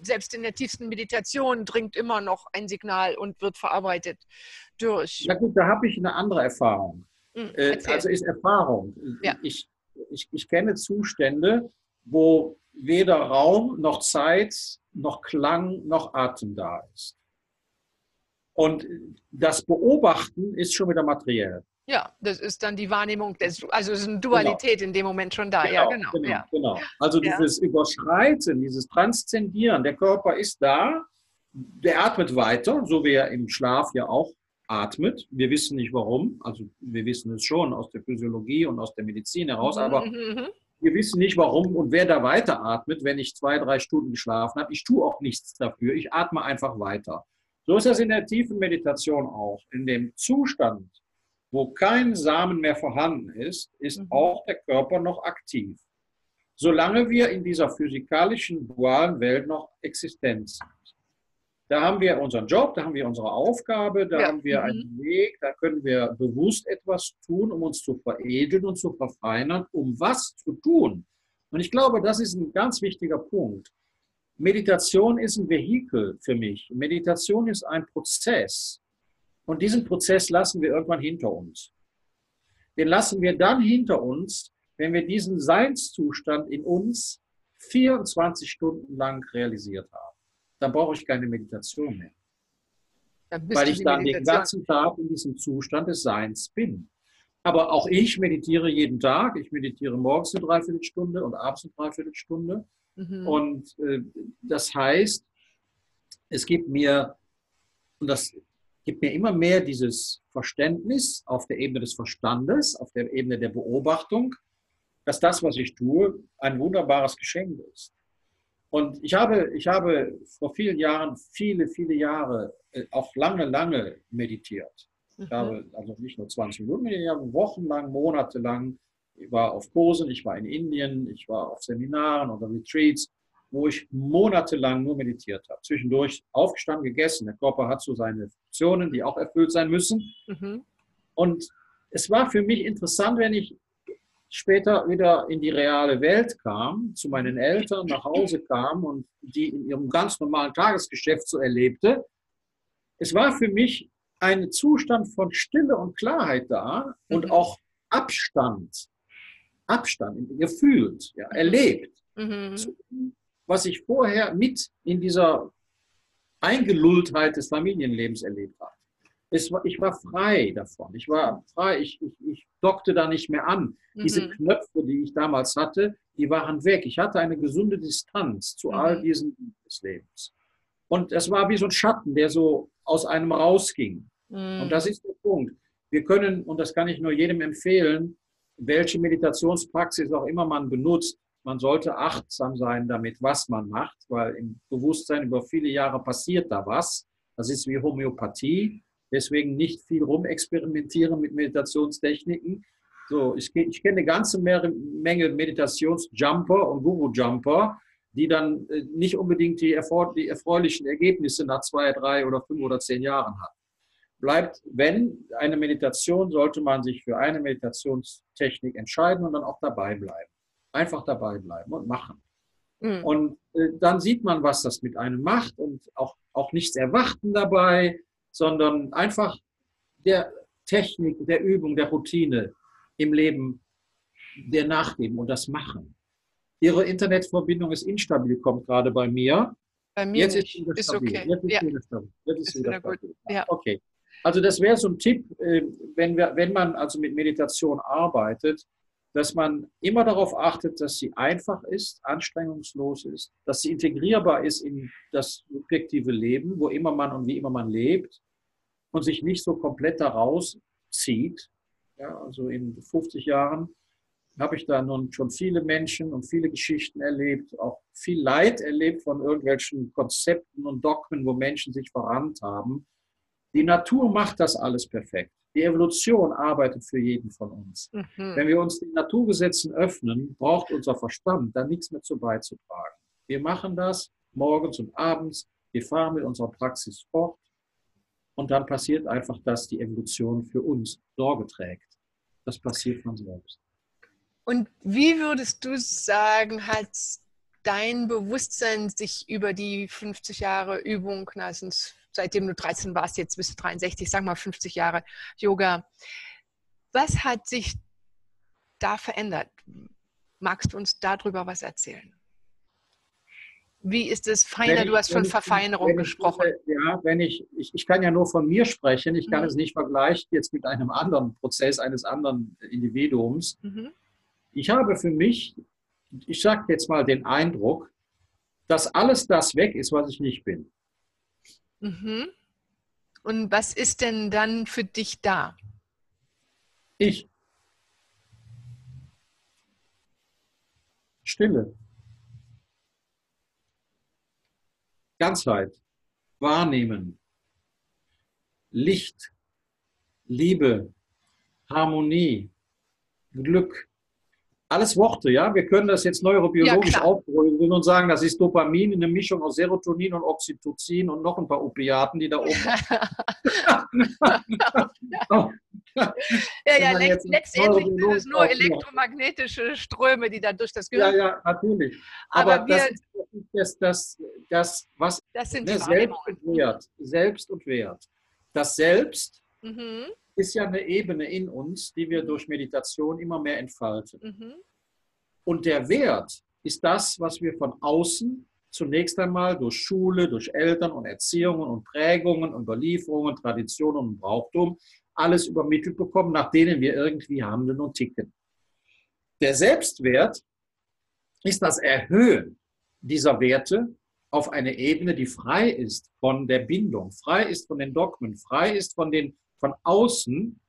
selbst in der tiefsten Meditation dringt immer noch ein Signal und wird verarbeitet durch. Na gut, da habe ich eine andere Erfahrung. Also ist Erfahrung. Ja. Ich kenne Zustände, wo weder Raum noch Zeit noch Klang noch Atem da ist. Und das Beobachten ist schon wieder materiell. Ja, das ist dann die Wahrnehmung, also es ist eine Dualität in dem Moment schon da. Genau, ja, genau. Also dieses Überschreiten, dieses Transzendieren, der Körper ist da, der atmet weiter, so wie er im Schlaf ja auch atmet. Wir wissen nicht warum, also wir wissen es schon aus der Physiologie und aus der Medizin heraus, aber wir wissen nicht warum und wer da weiter atmet, wenn ich 2, 3 Stunden geschlafen habe. Ich tue auch nichts dafür, ich atme einfach weiter. So ist das in der tiefen Meditation auch. In dem Zustand, wo kein Samen mehr vorhanden ist, ist auch der Körper noch aktiv. Solange wir in dieser physikalischen, dualen Welt noch existent sind. Da haben wir unseren Job, da haben wir unsere Aufgabe, da haben wir einen Weg, da können wir bewusst etwas tun, um uns zu veredeln und zu verfeinern, um was zu tun. Und ich glaube, das ist ein ganz wichtiger Punkt. Meditation ist ein Vehikel für mich. Meditation ist ein Prozess. Und diesen Prozess lassen wir irgendwann hinter uns. Den lassen wir dann hinter uns, wenn wir diesen Seinszustand in uns 24 Stunden lang realisiert haben. Dann brauche ich keine Meditation mehr. Weil ich dann den ganzen Tag in diesem Zustand des Seins bin. Aber auch ich meditiere jeden Tag. Ich meditiere morgens eine Dreiviertelstunde und abends eine Dreiviertelstunde. Und das heißt, es gibt mir, und das gibt mir immer mehr dieses Verständnis auf der Ebene des Verstandes, auf der Ebene der Beobachtung, dass das, was ich tue, ein wunderbares Geschenk ist. Und ich habe vor vielen Jahren, viele Jahre, auch lange meditiert. Ich habe also nicht nur 20 Minuten meditiert, ich habe wochenlang, monatelang, ich war auf Kursen, ich war in Indien, ich war auf Seminaren oder Retreats, wo ich monatelang nur meditiert habe. Zwischendurch aufgestanden, gegessen. Der Körper hat so seine Funktionen, die auch erfüllt sein müssen. Und es war für mich interessant, wenn ich später wieder in die reale Welt kam, zu meinen Eltern nach Hause kam und die in ihrem ganz normalen Tagesgeschäft so erlebte. Es war für mich ein Zustand von Stille und Klarheit da und auch Abstand. Abstand, gefühlt, ja, erlebt. Was ich vorher mit in dieser Eingelulltheit des Familienlebens erlebt habe. Ich war frei davon. Ich war frei, ich dockte da nicht mehr an. Diese Knöpfe, die ich damals hatte, die waren weg. Ich hatte eine gesunde Distanz zu all diesen Dingen des Lebens. Und es war wie so ein Schatten, der so aus einem rausging. Und das ist der Punkt. Wir können, und das kann ich nur jedem empfehlen, welche Meditationspraxis auch immer man benutzt, man sollte achtsam sein damit, was man macht, weil im Bewusstsein über viele Jahre passiert da was. Das ist wie Homöopathie. Deswegen nicht viel rumexperimentieren mit Meditationstechniken. So, ich kenne eine ganze Menge Meditationsjumper und Guru-Jumper, die dann nicht unbedingt die erfreulichen Ergebnisse nach 2, 3 oder 5 oder 10 Jahren hatten. Bleibt, wenn eine Meditation, sollte man sich für eine Meditationstechnik entscheiden und dann auch dabei bleiben. Einfach dabei bleiben und machen. Und dann sieht man, was das mit einem macht und auch nichts erwarten dabei, sondern einfach der Technik, der Übung, der Routine im Leben, der nachgeben und das machen. Ihre Internetverbindung ist instabil, kommt gerade bei mir. Bei mir jetzt nicht. Ist okay. Jetzt ist wieder stabil. Jetzt ist wieder stabil. Ja. Okay. Also das wäre so ein Tipp, wenn man also mit Meditation arbeitet, dass man immer darauf achtet, dass sie einfach ist, anstrengungslos ist, dass sie integrierbar ist in das subjektive Leben, wo immer man und wie immer man lebt und sich nicht so komplett daraus zieht. Ja, also in 50 Jahren habe ich da nun schon viele Menschen und viele Geschichten erlebt, auch viel Leid erlebt von irgendwelchen Konzepten und Dogmen, wo Menschen sich verrannt haben. Die Natur macht das alles perfekt. Die Evolution arbeitet für jeden von uns. Wenn wir uns den Naturgesetzen öffnen, braucht unser Verstand da nichts mehr zu beizutragen. Wir machen das morgens und abends. Wir fahren mit unserer Praxis fort. Und dann passiert einfach, dass die Evolution für uns Sorge trägt. Das passiert von selbst. Und wie würdest du sagen, hat dein Bewusstsein sich über die 50 Jahre Übung, na, seitdem du 13 warst, jetzt bis 63, sag mal 50 Jahre Yoga, was hat sich da verändert? Magst du uns darüber was erzählen? Wie ist es feiner? Du hast von Verfeinerung gesprochen. Ja, ich kann ja nur von mir sprechen. Ich kann es nicht vergleichen jetzt mit einem anderen Prozess eines anderen Individuums. Mhm. Ich habe für mich, ich sage jetzt mal den Eindruck, dass alles das weg ist, was ich nicht bin. Mhm. Und was ist denn dann für dich da? Ich. Stille. Ganzheit. Wahrnehmen. Licht. Liebe. Harmonie. Glück. Alles Worte, ja? Wir können das jetzt neurobiologisch aufdröseln und sagen, das ist Dopamin in einer Mischung aus Serotonin und Oxytocin und noch ein paar Opiaten, die da oben letztendlich sind es nur elektromagnetische Ströme, die da durch das Gehirn... Ja, ja, natürlich. Aber das sind die Wahrnehmungen. Selbst und Wert. Das Selbst... Mhm. Ist ja eine Ebene in uns, die wir durch Meditation immer mehr entfalten. Mhm. Und der Wert ist das, was wir von außen zunächst einmal durch Schule, durch Eltern und Erziehungen und Prägungen, Überlieferungen, Traditionen und Brauchtum alles übermittelt bekommen, nach denen wir irgendwie handeln und ticken. Der Selbstwert ist das Erhöhen dieser Werte auf eine Ebene, die frei ist von der Bindung, frei ist von den Dogmen, frei ist von den von außen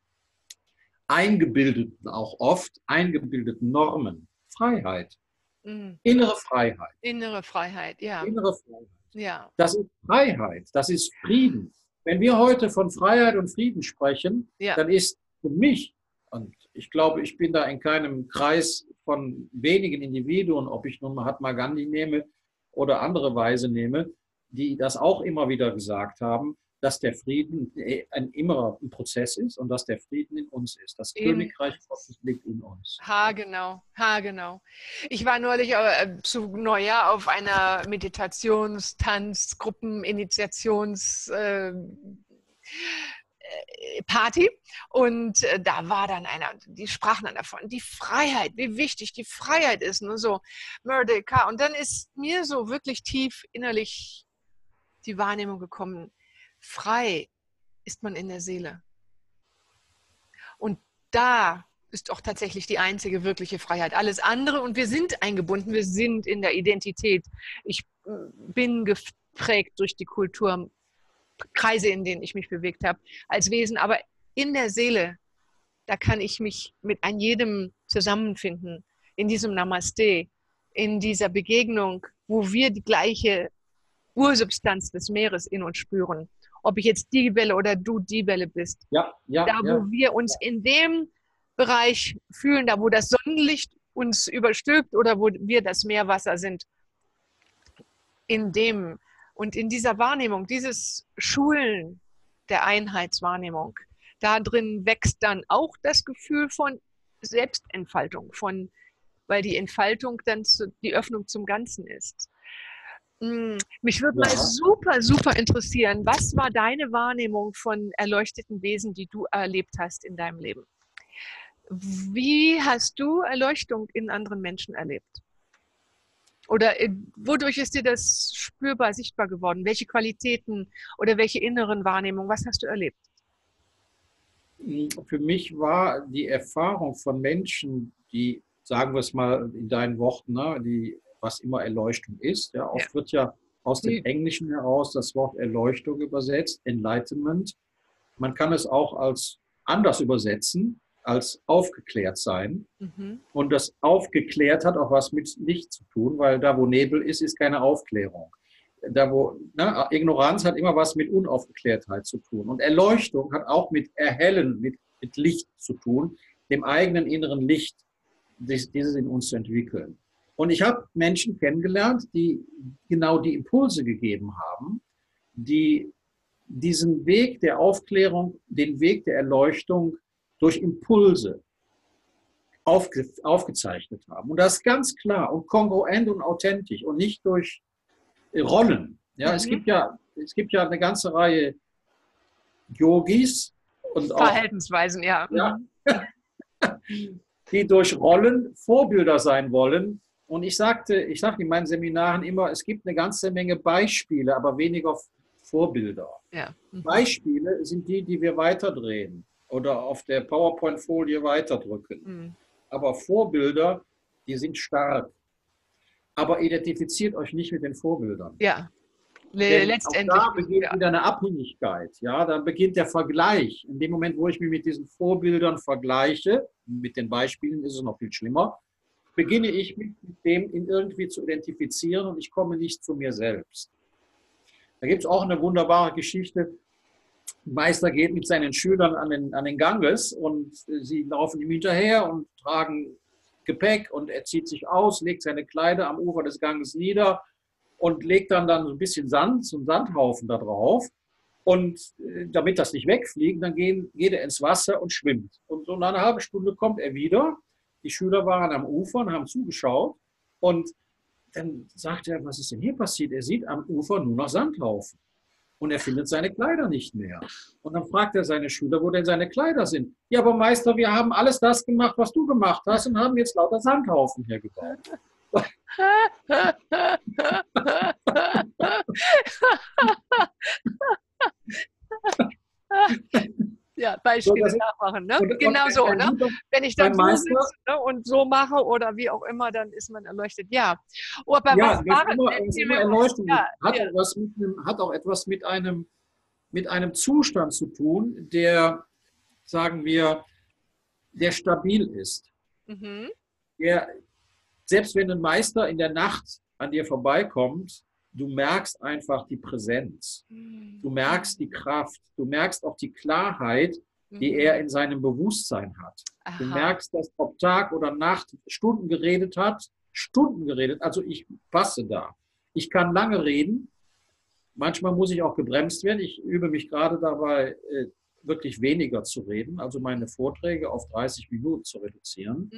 eingebildeten, auch oft eingebildeten Normen. Freiheit. Mhm. Innere Freiheit. Innere Freiheit, ja. Innere Freiheit. Ja. Das ist Freiheit, das ist Frieden. Wenn wir heute von Freiheit und Frieden sprechen, ja, dann ist für mich, und ich glaube, ich bin da in keinem Kreis von wenigen Individuen, ob ich nun Mahatma Gandhi nehme oder andere Weise nehme, die das auch immer wieder gesagt haben, dass der Frieden ein immerer Prozess ist und dass der Frieden in uns ist. Das Königreich Gottes liegt in uns. Ha, genau. Ha, genau. Ich war neulich zu Neujahr auf einer Meditations-Tanz-Gruppen-Initiations-Party und da war dann einer, die sprachen dann davon, die Freiheit, wie wichtig die Freiheit ist. Nur so, Merdeka. Und dann ist mir so wirklich tief innerlich die Wahrnehmung gekommen, frei ist man in der Seele. Und da ist auch tatsächlich die einzige wirkliche Freiheit. Alles andere, und wir sind eingebunden, wir sind in der Identität. Ich bin geprägt durch die Kulturkreise, in denen ich mich bewegt habe, als Wesen. Aber in der Seele, da kann ich mich mit an jedem zusammenfinden, in diesem Namaste, in dieser Begegnung, wo wir die gleiche Ursubstanz des Meeres in uns spüren. Ob ich jetzt die Welle oder du die Welle bist. Ja, ja, da, wo wir uns in dem Bereich fühlen, da, wo das Sonnenlicht uns überstülpt oder wo wir das Meerwasser sind. In dem und in dieser Wahrnehmung, dieses Schulen der Einheitswahrnehmung, da drin wächst dann auch das Gefühl von Selbstentfaltung, von, weil die Entfaltung dann die Öffnung zum Ganzen ist. Mich würde mal super, super interessieren, was war deine Wahrnehmung von erleuchteten Wesen, die du erlebt hast in deinem Leben? Wie hast du Erleuchtung in anderen Menschen erlebt? Oder wodurch ist dir das spürbar, sichtbar geworden? Welche Qualitäten oder welche inneren Wahrnehmungen, was hast du erlebt? Für mich war die Erfahrung von Menschen, die, sagen wir es mal in deinen Worten, ne, die was immer Erleuchtung ist. Ja, oft wird ja aus dem Englischen heraus das Wort Erleuchtung übersetzt, Enlightenment. Man kann es auch als anders übersetzen, als aufgeklärt sein. Mhm. Und das aufgeklärt hat auch was mit Licht zu tun, weil da, wo Nebel ist, ist keine Aufklärung. Da, wo Ignoranz hat immer was mit Unaufgeklärtheit zu tun. Und Erleuchtung hat auch mit Erhellen, mit Licht zu tun, dem eigenen inneren Licht, dieses in uns zu entwickeln. Und ich habe Menschen kennengelernt, die genau die Impulse gegeben haben, die diesen Weg der Aufklärung, den Weg der Erleuchtung durch Impulse aufgezeichnet haben. Und das ist ganz klar und kongruent und authentisch und nicht durch Rollen. Ja, es gibt ja eine ganze Reihe Yogis und auch Verhaltensweisen, ja, die durch Rollen Vorbilder sein wollen. Und ich sagte in meinen Seminaren immer, es gibt eine ganze Menge Beispiele, aber weniger Vorbilder. Ja. Mhm. Beispiele sind die, die wir weiterdrehen oder auf der PowerPoint-Folie weiterdrücken. Mhm. Aber Vorbilder, die sind stark. Aber identifiziert euch nicht mit den Vorbildern. Ja, letztendlich. Auch da beginnt wieder eine Abhängigkeit. Ja, dann beginnt der Vergleich. In dem Moment, wo ich mich mit diesen Vorbildern vergleiche, mit den Beispielen ist es noch viel schlimmer, beginne ich mich mit dem irgendwie zu identifizieren und ich komme nicht zu mir selbst. Da gibt es auch eine wunderbare Geschichte. Ein Meister geht mit seinen Schülern an den Ganges und sie laufen ihm hinterher und tragen Gepäck und er zieht sich aus, legt seine Kleider am Ufer des Ganges nieder und legt dann so ein bisschen Sand, so einen Sandhaufen da drauf. Und damit das nicht wegfliegt, dann geht er ins Wasser und schwimmt. Und so nach einer halben Stunde kommt er wieder. Die Schüler waren am Ufer und haben zugeschaut. Und dann sagt er, was ist denn hier passiert? Er sieht am Ufer nur noch Sandhaufen. Und er findet seine Kleider nicht mehr. Und dann fragt er seine Schüler, wo denn seine Kleider sind. Ja, aber Meister, wir haben alles das gemacht, was du gemacht hast und haben jetzt lauter Sandhaufen hergebaut. Ja, Beispiele so, nachmachen, ne? Und genau so, ne? Wenn ich dann so sitze, ne, und so mache oder wie auch immer, dann ist man erleuchtet. Ja, aber ja, was war Erleuchtung? Ja, hat auch etwas mit einem Zustand zu tun, der, sagen wir, der stabil ist. Mhm. Der, selbst wenn ein Meister in der Nacht an dir vorbeikommt, du merkst einfach die Präsenz, du merkst die Kraft, du merkst auch die Klarheit, die er in seinem Bewusstsein hat. Aha. Du merkst, dass ob Tag oder Nacht Stunden geredet hat, also ich passe da. Ich kann lange reden, manchmal muss ich auch gebremst werden. Ich übe mich gerade dabei, wirklich weniger zu reden, also meine Vorträge auf 30 Minuten zu reduzieren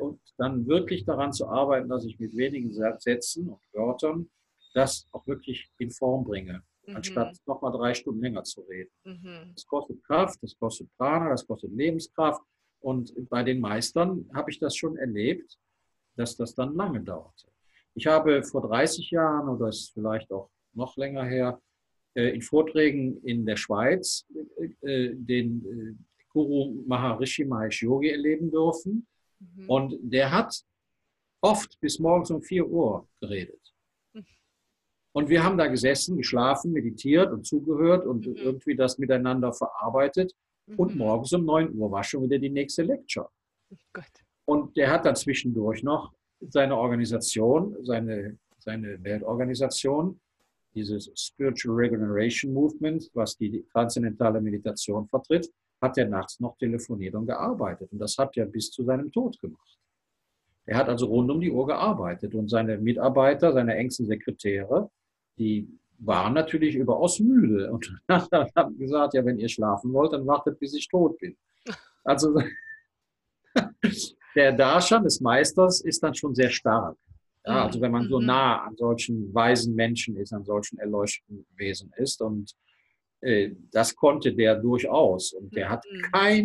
und dann wirklich daran zu arbeiten, dass ich mit wenigen Sätzen und Wörtern das auch wirklich in Form bringe, anstatt nochmal 3 Stunden länger zu reden. Mhm. Das kostet Kraft, das kostet Prana, das kostet Lebenskraft. Und bei den Meistern habe ich das schon erlebt, dass das dann lange dauerte. Ich habe vor 30 Jahren, oder ist vielleicht auch noch länger her, in Vorträgen in der Schweiz den Guru Maharishi Mahesh Yogi erleben dürfen. Mhm. Und der hat oft bis morgens um 4 Uhr geredet. Und wir haben da gesessen, geschlafen, meditiert und zugehört und irgendwie das miteinander verarbeitet. Mhm. Und morgens um 9 Uhr war schon wieder die nächste Lecture. Oh Gott. Und der hat dann zwischendurch noch seine Organisation, seine Weltorganisation, dieses Spiritual Regeneration Movement, was die transzendentale Meditation vertritt, hat er nachts noch telefoniert und gearbeitet. Und das hat er bis zu seinem Tod gemacht. Er hat also rund um die Uhr gearbeitet. Und seine Mitarbeiter, seine engsten Sekretäre, die waren natürlich überaus müde und haben gesagt, ja, wenn ihr schlafen wollt, dann wartet, bis ich tot bin. Also der Darshan des Meisters ist dann schon sehr stark. Ja, also wenn man so nah an solchen weisen Menschen ist, an solchen erleuchteten Wesen ist. Und das konnte der durchaus. Und der hat kein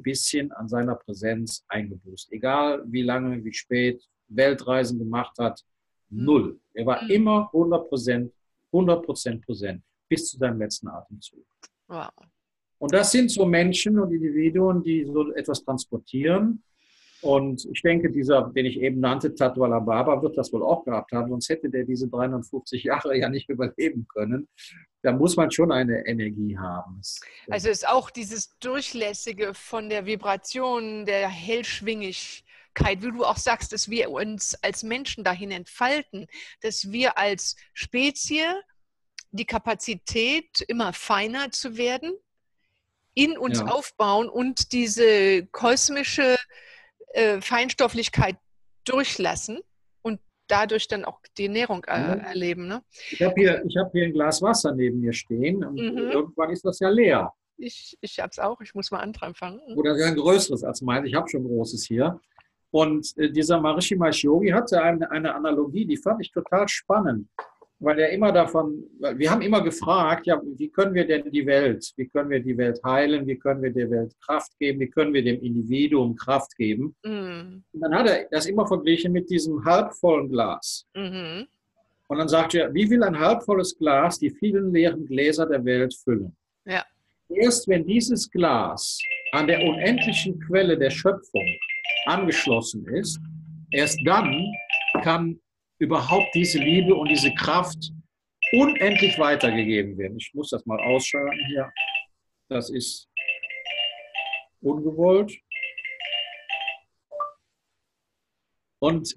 bisschen an seiner Präsenz eingebüßt. Egal wie lange, wie spät, Weltreisen gemacht hat, null. Er war immer 100% präsent, bis zu seinem letzten Atemzug. Wow. Und das sind so Menschen und Individuen, die so etwas transportieren. Und ich denke, dieser, den ich eben nannte, Tatwala Baba, wird das wohl auch gehabt haben, sonst hätte der diese 350 Jahre ja nicht überleben können. Da muss man schon eine Energie haben. Also ist auch dieses Durchlässige von der Vibration, der Hellschwingigkeit, wie du auch sagst, dass wir uns als Menschen dahin entfalten, dass wir als Spezies die Kapazität, immer feiner zu werden, in uns aufbauen und diese kosmische Feinstofflichkeit durchlassen und dadurch dann auch die Ernährung erleben. Ne? Ich hab hier ein Glas Wasser neben mir stehen und irgendwann ist das ja leer. Ich habe es auch, ich muss mal andere fangen. Oder ein größeres als meins, ich habe schon großes hier. Und dieser Maharishi Mahesh Yogi hatte eine Analogie, die fand ich total spannend, weil er immer davon, wir haben immer gefragt, ja, wie können wir denn die Welt, wie können wir die Welt heilen, wie können wir der Welt Kraft geben, wie können wir dem Individuum Kraft geben. Mhm. Und dann hat er das immer verglichen mit diesem halbvollen Glas. Mhm. Und dann sagt er, wie will ein halbvolles Glas die vielen leeren Gläser der Welt füllen? Ja. Erst wenn dieses Glas an der unendlichen Quelle der Schöpfung angeschlossen ist, erst dann kann überhaupt diese Liebe und diese Kraft unendlich weitergegeben werden. Ich muss das mal ausschalten hier. Das ist ungewollt. Und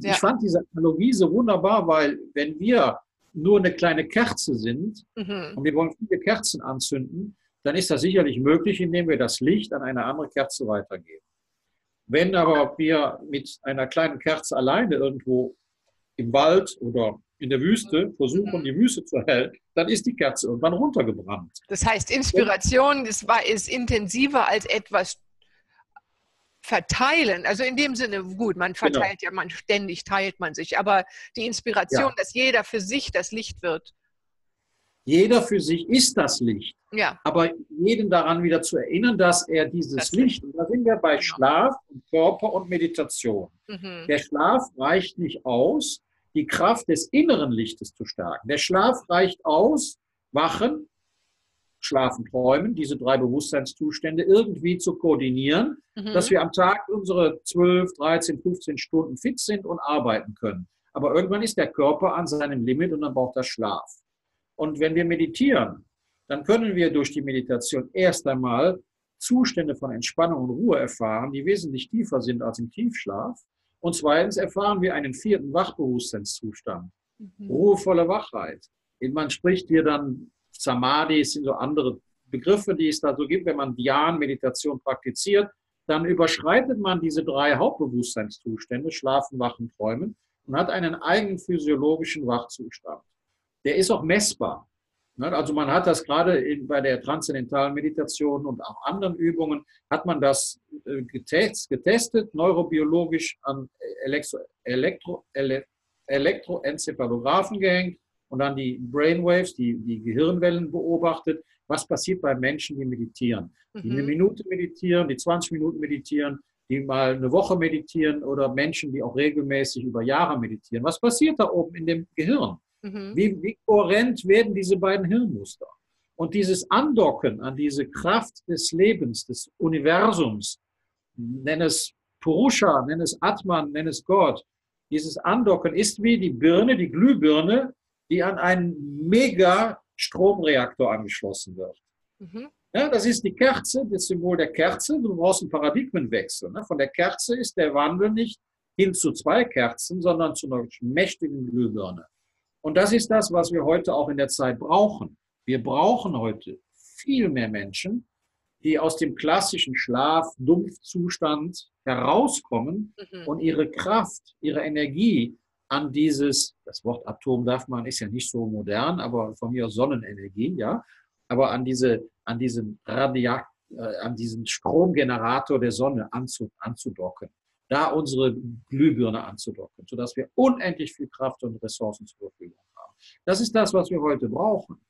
ich fand diese Analogie so wunderbar, weil wenn wir nur eine kleine Kerze sind und wir wollen viele Kerzen anzünden, dann ist das sicherlich möglich, indem wir das Licht an eine andere Kerze weitergeben. Wenn aber wir mit einer kleinen Kerze alleine irgendwo im Wald oder in der Wüste versuchen, die Wüste zu erhellen, dann ist die Kerze irgendwann runtergebrannt. Das heißt, Inspiration ist intensiver als etwas verteilen. Also in dem Sinne, gut, man verteilt ständig teilt man sich, aber die Inspiration, dass jeder für sich das Licht wird. Jeder für sich ist das Licht. Ja. Aber jeden daran wieder zu erinnern, dass er dieses Licht, und da sind wir bei Schlaf und Körper und Meditation. Mhm. Der Schlaf reicht nicht aus, die Kraft des inneren Lichtes zu stärken. Der Schlaf reicht aus, Wachen, Schlafen, Träumen, diese drei Bewusstseinszustände irgendwie zu koordinieren, dass wir am Tag unsere 12, 13, 15 Stunden fit sind und arbeiten können. Aber irgendwann ist der Körper an seinem Limit und dann braucht er Schlaf. Und wenn wir meditieren, dann können wir durch die Meditation erst einmal Zustände von Entspannung und Ruhe erfahren, die wesentlich tiefer sind als im Tiefschlaf. Und zweitens erfahren wir einen vierten Wachbewusstseinszustand, ruhevolle Wachheit. Man spricht hier dann Samadhi, es sind so andere Begriffe, die es da so gibt. Wenn man Dhyan, Meditation praktiziert, dann überschreitet man diese drei Hauptbewusstseinszustände, Schlafen, Wachen, Träumen, und hat einen eigenen physiologischen Wachzustand. Der ist auch messbar. Also man hat das gerade bei der transzendentalen Meditation und auch anderen Übungen, hat man das getestet, neurobiologisch an Elektroencephalographen gehängt und dann die Brainwaves, die Gehirnwellen beobachtet. Was passiert bei Menschen, die meditieren? Die eine Minute meditieren, die 20 Minuten meditieren, die mal eine Woche meditieren oder Menschen, die auch regelmäßig über Jahre meditieren. Was passiert da oben in dem Gehirn? Wie kohärent werden diese beiden Hirnmuster? Und dieses Andocken an diese Kraft des Lebens, des Universums, nenn es Purusha, nenn es Atman, nenn es Gott, dieses Andocken ist wie die Birne, die Glühbirne, die an einen Mega-Stromreaktor angeschlossen wird. Ja, das ist die Kerze, das Symbol der Kerze. Du brauchst einen Paradigmenwechsel. Ne? Von der Kerze ist der Wandel nicht hin zu zwei Kerzen, sondern zu einer mächtigen Glühbirne. Und das ist das, was wir heute auch in der Zeit brauchen. Wir brauchen heute viel mehr Menschen, die aus dem klassischen Schlaf-Dumpf-Zustand herauskommen und ihre Kraft, ihre Energie an dieses, das Wort Atom darf man, ist ja nicht so modern, aber von mir aus Sonnenenergie, ja, aber an diesen Stromgenerator der Sonne anzudocken. Da unsere Glühbirne anzudocken, sodass wir unendlich viel Kraft und Ressourcen zur Verfügung haben. Das ist das, was wir heute brauchen.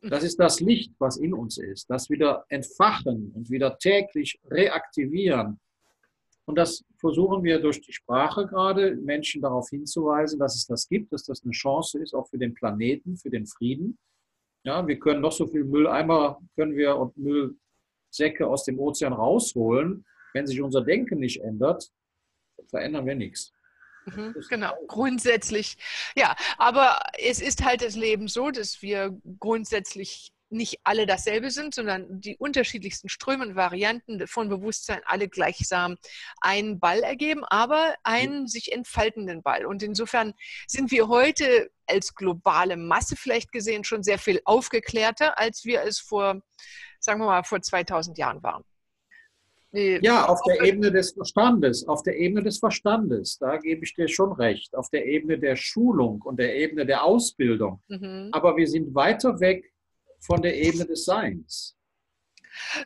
Das ist das Licht, was in uns ist. Das wieder entfachen und wieder täglich reaktivieren. Und das versuchen wir durch die Sprache gerade, Menschen darauf hinzuweisen, dass es das gibt, dass das eine Chance ist, auch für den Planeten, für den Frieden. Ja, wir können noch so viel Mülleimer und Müllsäcke aus dem Ozean rausholen. Wenn sich unser Denken nicht ändert, verändern wir nichts. Genau, grundsätzlich. Ja, aber es ist halt das Leben so, dass wir grundsätzlich nicht alle dasselbe sind, sondern die unterschiedlichsten Ströme und Varianten von Bewusstsein alle gleichsam einen Ball ergeben, aber einen sich entfaltenden Ball. Und insofern sind wir heute als globale Masse vielleicht gesehen schon sehr viel aufgeklärter, als wir es vor 2000 Jahren waren. Ja, auf der Ebene des Verstandes, auf der Ebene des Verstandes, da gebe ich dir schon recht, auf der Ebene der Schulung und der Ebene der Ausbildung. Mhm. Aber wir sind weiter weg von der Ebene des Seins.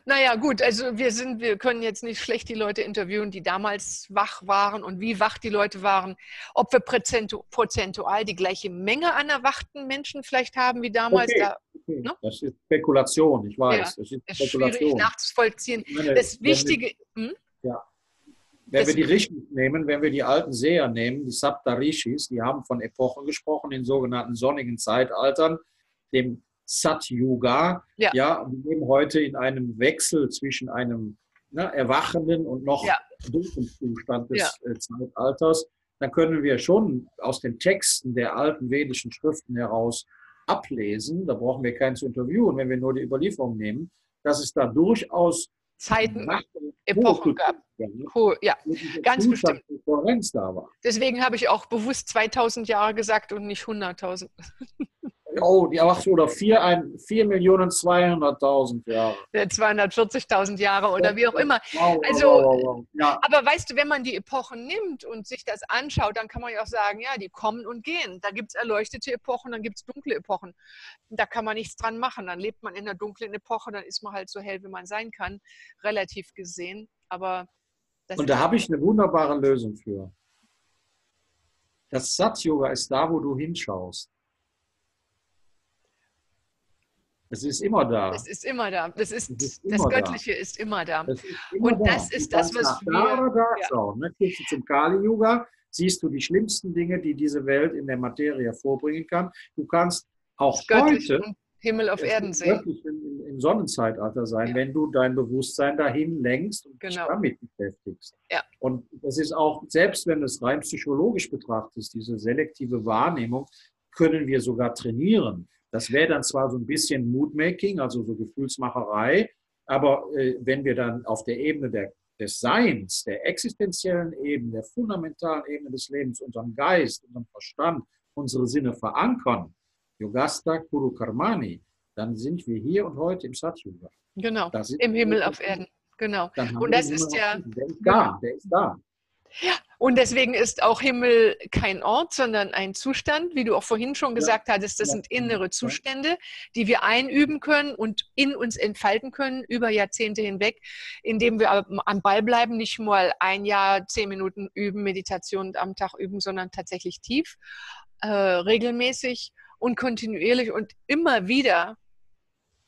Naja, gut, also wir können jetzt nicht schlecht die Leute interviewen, die damals wach waren und wie wach die Leute waren. Ob wir prozentual die gleiche Menge an erwachten Menschen vielleicht haben wie damals. Okay. Okay. Ne? Das ist Spekulation, ich weiß. Ja, das ist Spekulation. Schwierig nachzuvollziehen. Das Wichtige... Wenn wir die Rishis nehmen, wenn wir die alten Seher nehmen, die Saptarishis, die haben von Epochen gesprochen, in sogenannten sonnigen Zeitaltern, dem Sat-Yuga, wir leben heute in einem Wechsel zwischen einem erwachenden und noch dunklen Zustand des Zeitalters, dann können wir schon aus den Texten der alten vedischen Schriften heraus ablesen, da brauchen wir keinen zu interviewen, wenn wir nur die Überlieferung nehmen, dass es da durchaus Zeiten, Epochen gab. Ja, ganz bestimmt. Deswegen habe ich auch bewusst 2000 Jahre gesagt und nicht 100.000. Oh, die 8 oder 4.200.000 Jahre. 240.000 Jahre oder wie auch immer. Also, aber weißt du, wenn man die Epochen nimmt und sich das anschaut, dann kann man ja auch sagen, ja, die kommen und gehen. Da gibt es erleuchtete Epochen, dann gibt es dunkle Epochen. Da kann man nichts dran machen. Dann lebt man in der dunklen Epoche, dann ist man halt so hell, wie man sein kann, relativ gesehen. Aber das und da habe ich eine wunderbare Lösung für. Das Sat-Yoga ist da, wo du hinschaust. Es ist immer da. Es ist immer da. Das Göttliche ist immer da. Und das ist das, was wir... Gehst du zum Kali-Yoga, siehst du die schlimmsten Dinge, die diese Welt in der Materie hervorbringen kann. Du kannst auch heute Himmel auf Erden sehen. Im Sonnenzeitalter sein, wenn du dein Bewusstsein dahin lenkst und dich damit beschäftigst. Ja. Und es ist auch, selbst wenn du es rein psychologisch betrachtest, diese selektive Wahrnehmung, können wir sogar trainieren. Das wäre dann zwar so ein bisschen Mood-Making, also so Gefühlsmacherei, aber wenn wir dann auf der Ebene des Seins, der existenziellen Ebene, der fundamentalen Ebene des Lebens, unseren Geist, unseren Verstand, unsere Sinne verankern, Yogasta Kuru Karmani, dann sind wir hier und heute im Sat-Yoga. Genau, im Himmel auf Erden. Genau. Und das ist ja... Der ist da, der ist da. Ja, und deswegen ist auch Himmel kein Ort, sondern ein Zustand, wie du auch vorhin schon gesagt hattest, das sind innere Zustände, die wir einüben können und in uns entfalten können über Jahrzehnte hinweg, indem wir am Ball bleiben, nicht mal ein Jahr 10 Minuten üben, Meditation am Tag üben, sondern tatsächlich tief, regelmäßig und kontinuierlich und immer wieder,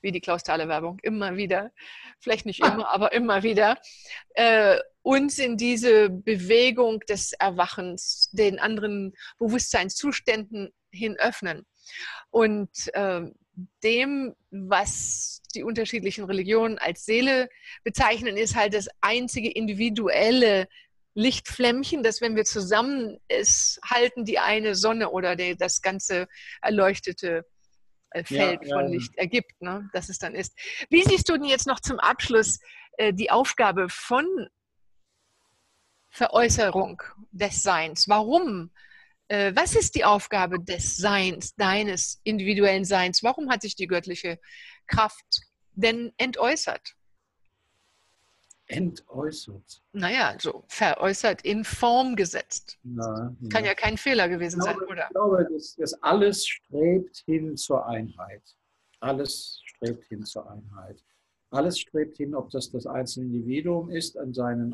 wie die Klaus-Thaler-Werbung, immer wieder, vielleicht nicht immer, aber immer wieder, uns in diese Bewegung des Erwachens, den anderen Bewusstseinszuständen hin öffnen. Und dem, was die unterschiedlichen Religionen als Seele bezeichnen, ist halt das einzige individuelle Lichtflämmchen, dass wenn wir zusammen es halten, die eine Sonne oder das ganze erleuchtete Feld von Licht ergibt, ne? Das es dann ist. Wie siehst du denn jetzt noch zum Abschluss die Aufgabe von Veräußerung des Seins? Warum? Was ist die Aufgabe des Seins, deines individuellen Seins? Warum hat sich die göttliche Kraft denn entäußert? Entäußert? Naja, so veräußert, in Form gesetzt. Na. Kann ja kein Fehler gewesen sein, oder? Ich glaube, das alles strebt hin zur Einheit. Alles strebt hin zur Einheit. Alles strebt hin, ob das das einzelne Individuum ist, an seinen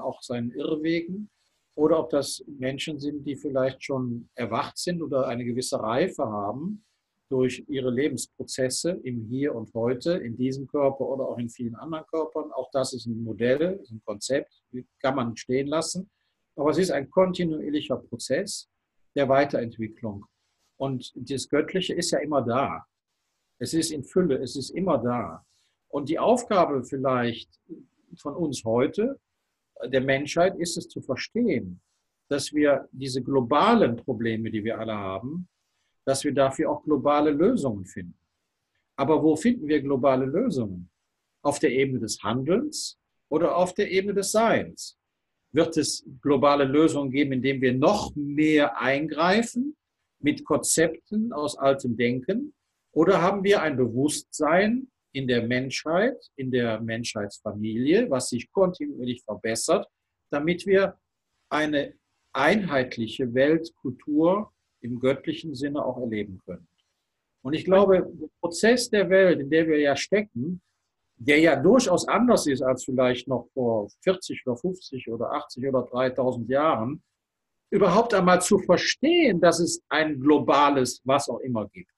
Irrwegen, oder ob das Menschen sind, die vielleicht schon erwacht sind oder eine gewisse Reife haben durch ihre Lebensprozesse im Hier und Heute, in diesem Körper oder auch in vielen anderen Körpern. Auch das ist ein Modell, ist ein Konzept, kann man stehen lassen. Aber es ist ein kontinuierlicher Prozess der Weiterentwicklung. Und das Göttliche ist ja immer da. Es ist in Fülle, es ist immer da. Und die Aufgabe vielleicht von uns heute, der Menschheit, ist es zu verstehen, dass wir diese globalen Probleme, die wir alle haben, dass wir dafür auch globale Lösungen finden. Aber wo finden wir globale Lösungen? Auf der Ebene des Handelns oder auf der Ebene des Seins? Wird es globale Lösungen geben, indem wir noch mehr eingreifen mit Konzepten aus altem Denken? Oder haben wir ein Bewusstsein, in der Menschheit, in der Menschheitsfamilie, was sich kontinuierlich verbessert, damit wir eine einheitliche Weltkultur im göttlichen Sinne auch erleben können. Und ich glaube, der Prozess der Welt, in der wir ja stecken, der ja durchaus anders ist als vielleicht noch vor 40 oder 50 oder 80 oder 3000 Jahren, überhaupt einmal zu verstehen, dass es ein globales, was auch immer gibt,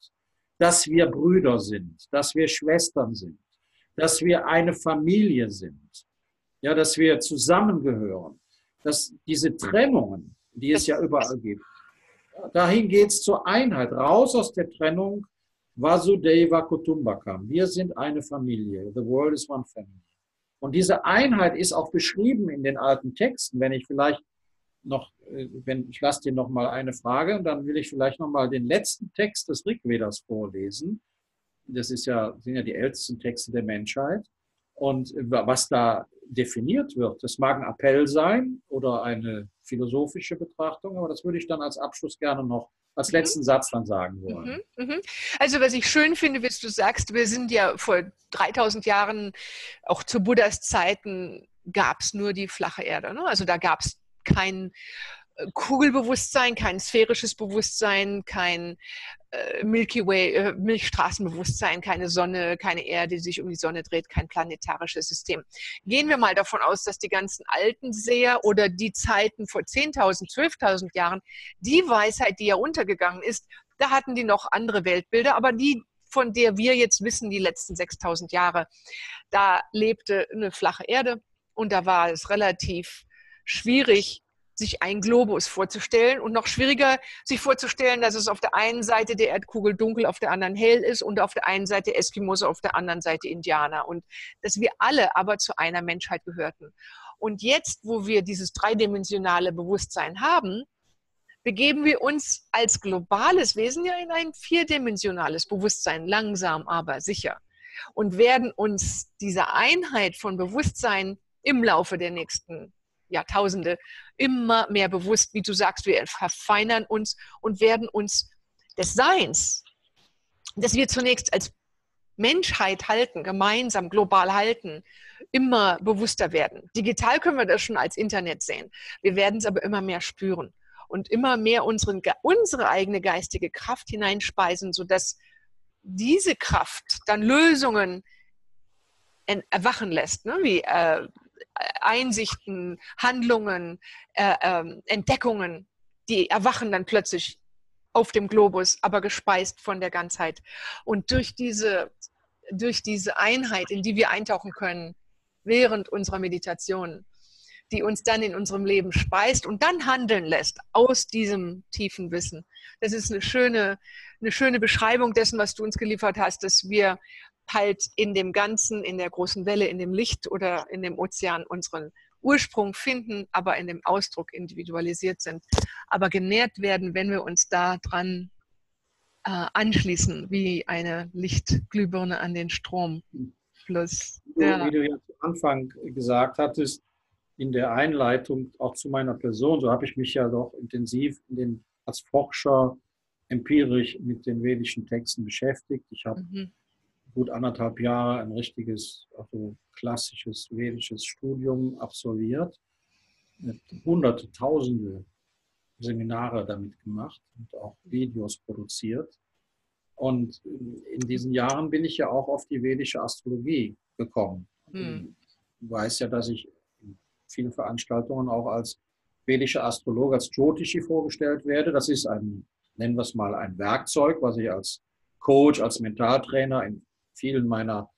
dass wir Brüder sind, dass wir Schwestern sind, dass wir eine Familie sind, ja, dass wir zusammengehören, dass diese Trennungen, die es ja überall gibt, dahin geht es zur Einheit, raus aus der Trennung, Vasudeva Kutumbakam, wir sind eine Familie, the world is one family. Und diese Einheit ist auch beschrieben in den alten Texten, wenn ich vielleicht noch, ich lasse dir noch mal eine Frage und dann will ich vielleicht noch mal den letzten Text des Rigvedas vorlesen. Das ist ja, sind ja die ältesten Texte der Menschheit. Und was da definiert wird, das mag ein Appell sein oder eine philosophische Betrachtung, aber das würde ich dann als Abschluss gerne noch als letzten Satz dann sagen wollen. Also was ich schön finde, was du sagst, wir sind ja vor 3000 Jahren, auch zu Buddhas Zeiten, gab es nur die flache Erde. Ne? Also da gab es kein Kugelbewusstsein, kein sphärisches Bewusstsein, kein Milky Way, Milchstraßenbewusstsein, keine Sonne, keine Erde, die sich um die Sonne dreht, kein planetarisches System. Gehen wir mal davon aus, dass die ganzen alten Seher oder die Zeiten vor 10.000, 12.000 Jahren, die Weisheit, die ja untergegangen ist, da hatten die noch andere Weltbilder, aber die, von der wir jetzt wissen, die letzten 6.000 Jahre, da lebte eine flache Erde und da war es relativ schwierig, sich einen Globus vorzustellen und noch schwieriger, sich vorzustellen, dass es auf der einen Seite der Erdkugel dunkel, auf der anderen hell ist und auf der einen Seite Eskimos, auf der anderen Seite Indianer und dass wir alle aber zu einer Menschheit gehörten. Und jetzt, wo wir dieses dreidimensionale Bewusstsein haben, begeben wir uns als globales Wesen ja in ein vierdimensionales Bewusstsein, langsam aber sicher und werden uns dieser Einheit von Bewusstsein im Laufe der nächsten Jahrtausende immer mehr bewusst, wie du sagst, wir verfeinern uns und werden uns des Seins, das wir zunächst als Menschheit halten, gemeinsam, global halten, immer bewusster werden. Digital können wir das schon als Internet sehen. Wir werden es aber immer mehr spüren und immer mehr unsere eigene geistige Kraft hineinspeisen, sodass diese Kraft dann Lösungen erwachen lässt, ne? Wie Einsichten, Handlungen, Entdeckungen, die erwachen dann plötzlich auf dem Globus, aber gespeist von der Ganzheit. Und durch diese Einheit, in die wir eintauchen können, während unserer Meditation, die uns dann in unserem Leben speist und dann handeln lässt aus diesem tiefen Wissen. Das ist eine schöne Beschreibung dessen, was du uns geliefert hast, dass wir halt in dem Ganzen, in der großen Welle, in dem Licht oder in dem Ozean unseren Ursprung finden, aber in dem Ausdruck individualisiert sind, aber genährt werden, wenn wir uns daran anschließen, wie eine Lichtglühbirne an den Strom. Plus, ja. Wie du ja zu Anfang gesagt hattest, in der Einleitung auch zu meiner Person, so habe ich mich ja doch intensiv als Forscher empirisch mit den vedischen Texten beschäftigt. Ich habe gut 1,5 Jahre ein richtiges, also klassisches vedisches Studium absolviert, hunderte, tausende Seminare damit gemacht und auch Videos produziert. Und in diesen Jahren bin ich ja auch auf die vedische Astrologie gekommen. Ich weiß ja, dass ich in vielen Veranstaltungen auch als vedischer Astrologe, als Jyotishi vorgestellt werde. Das ist ein, nennen wir es mal, ein Werkzeug, was ich als Coach, als Mentaltrainer in vielen meiner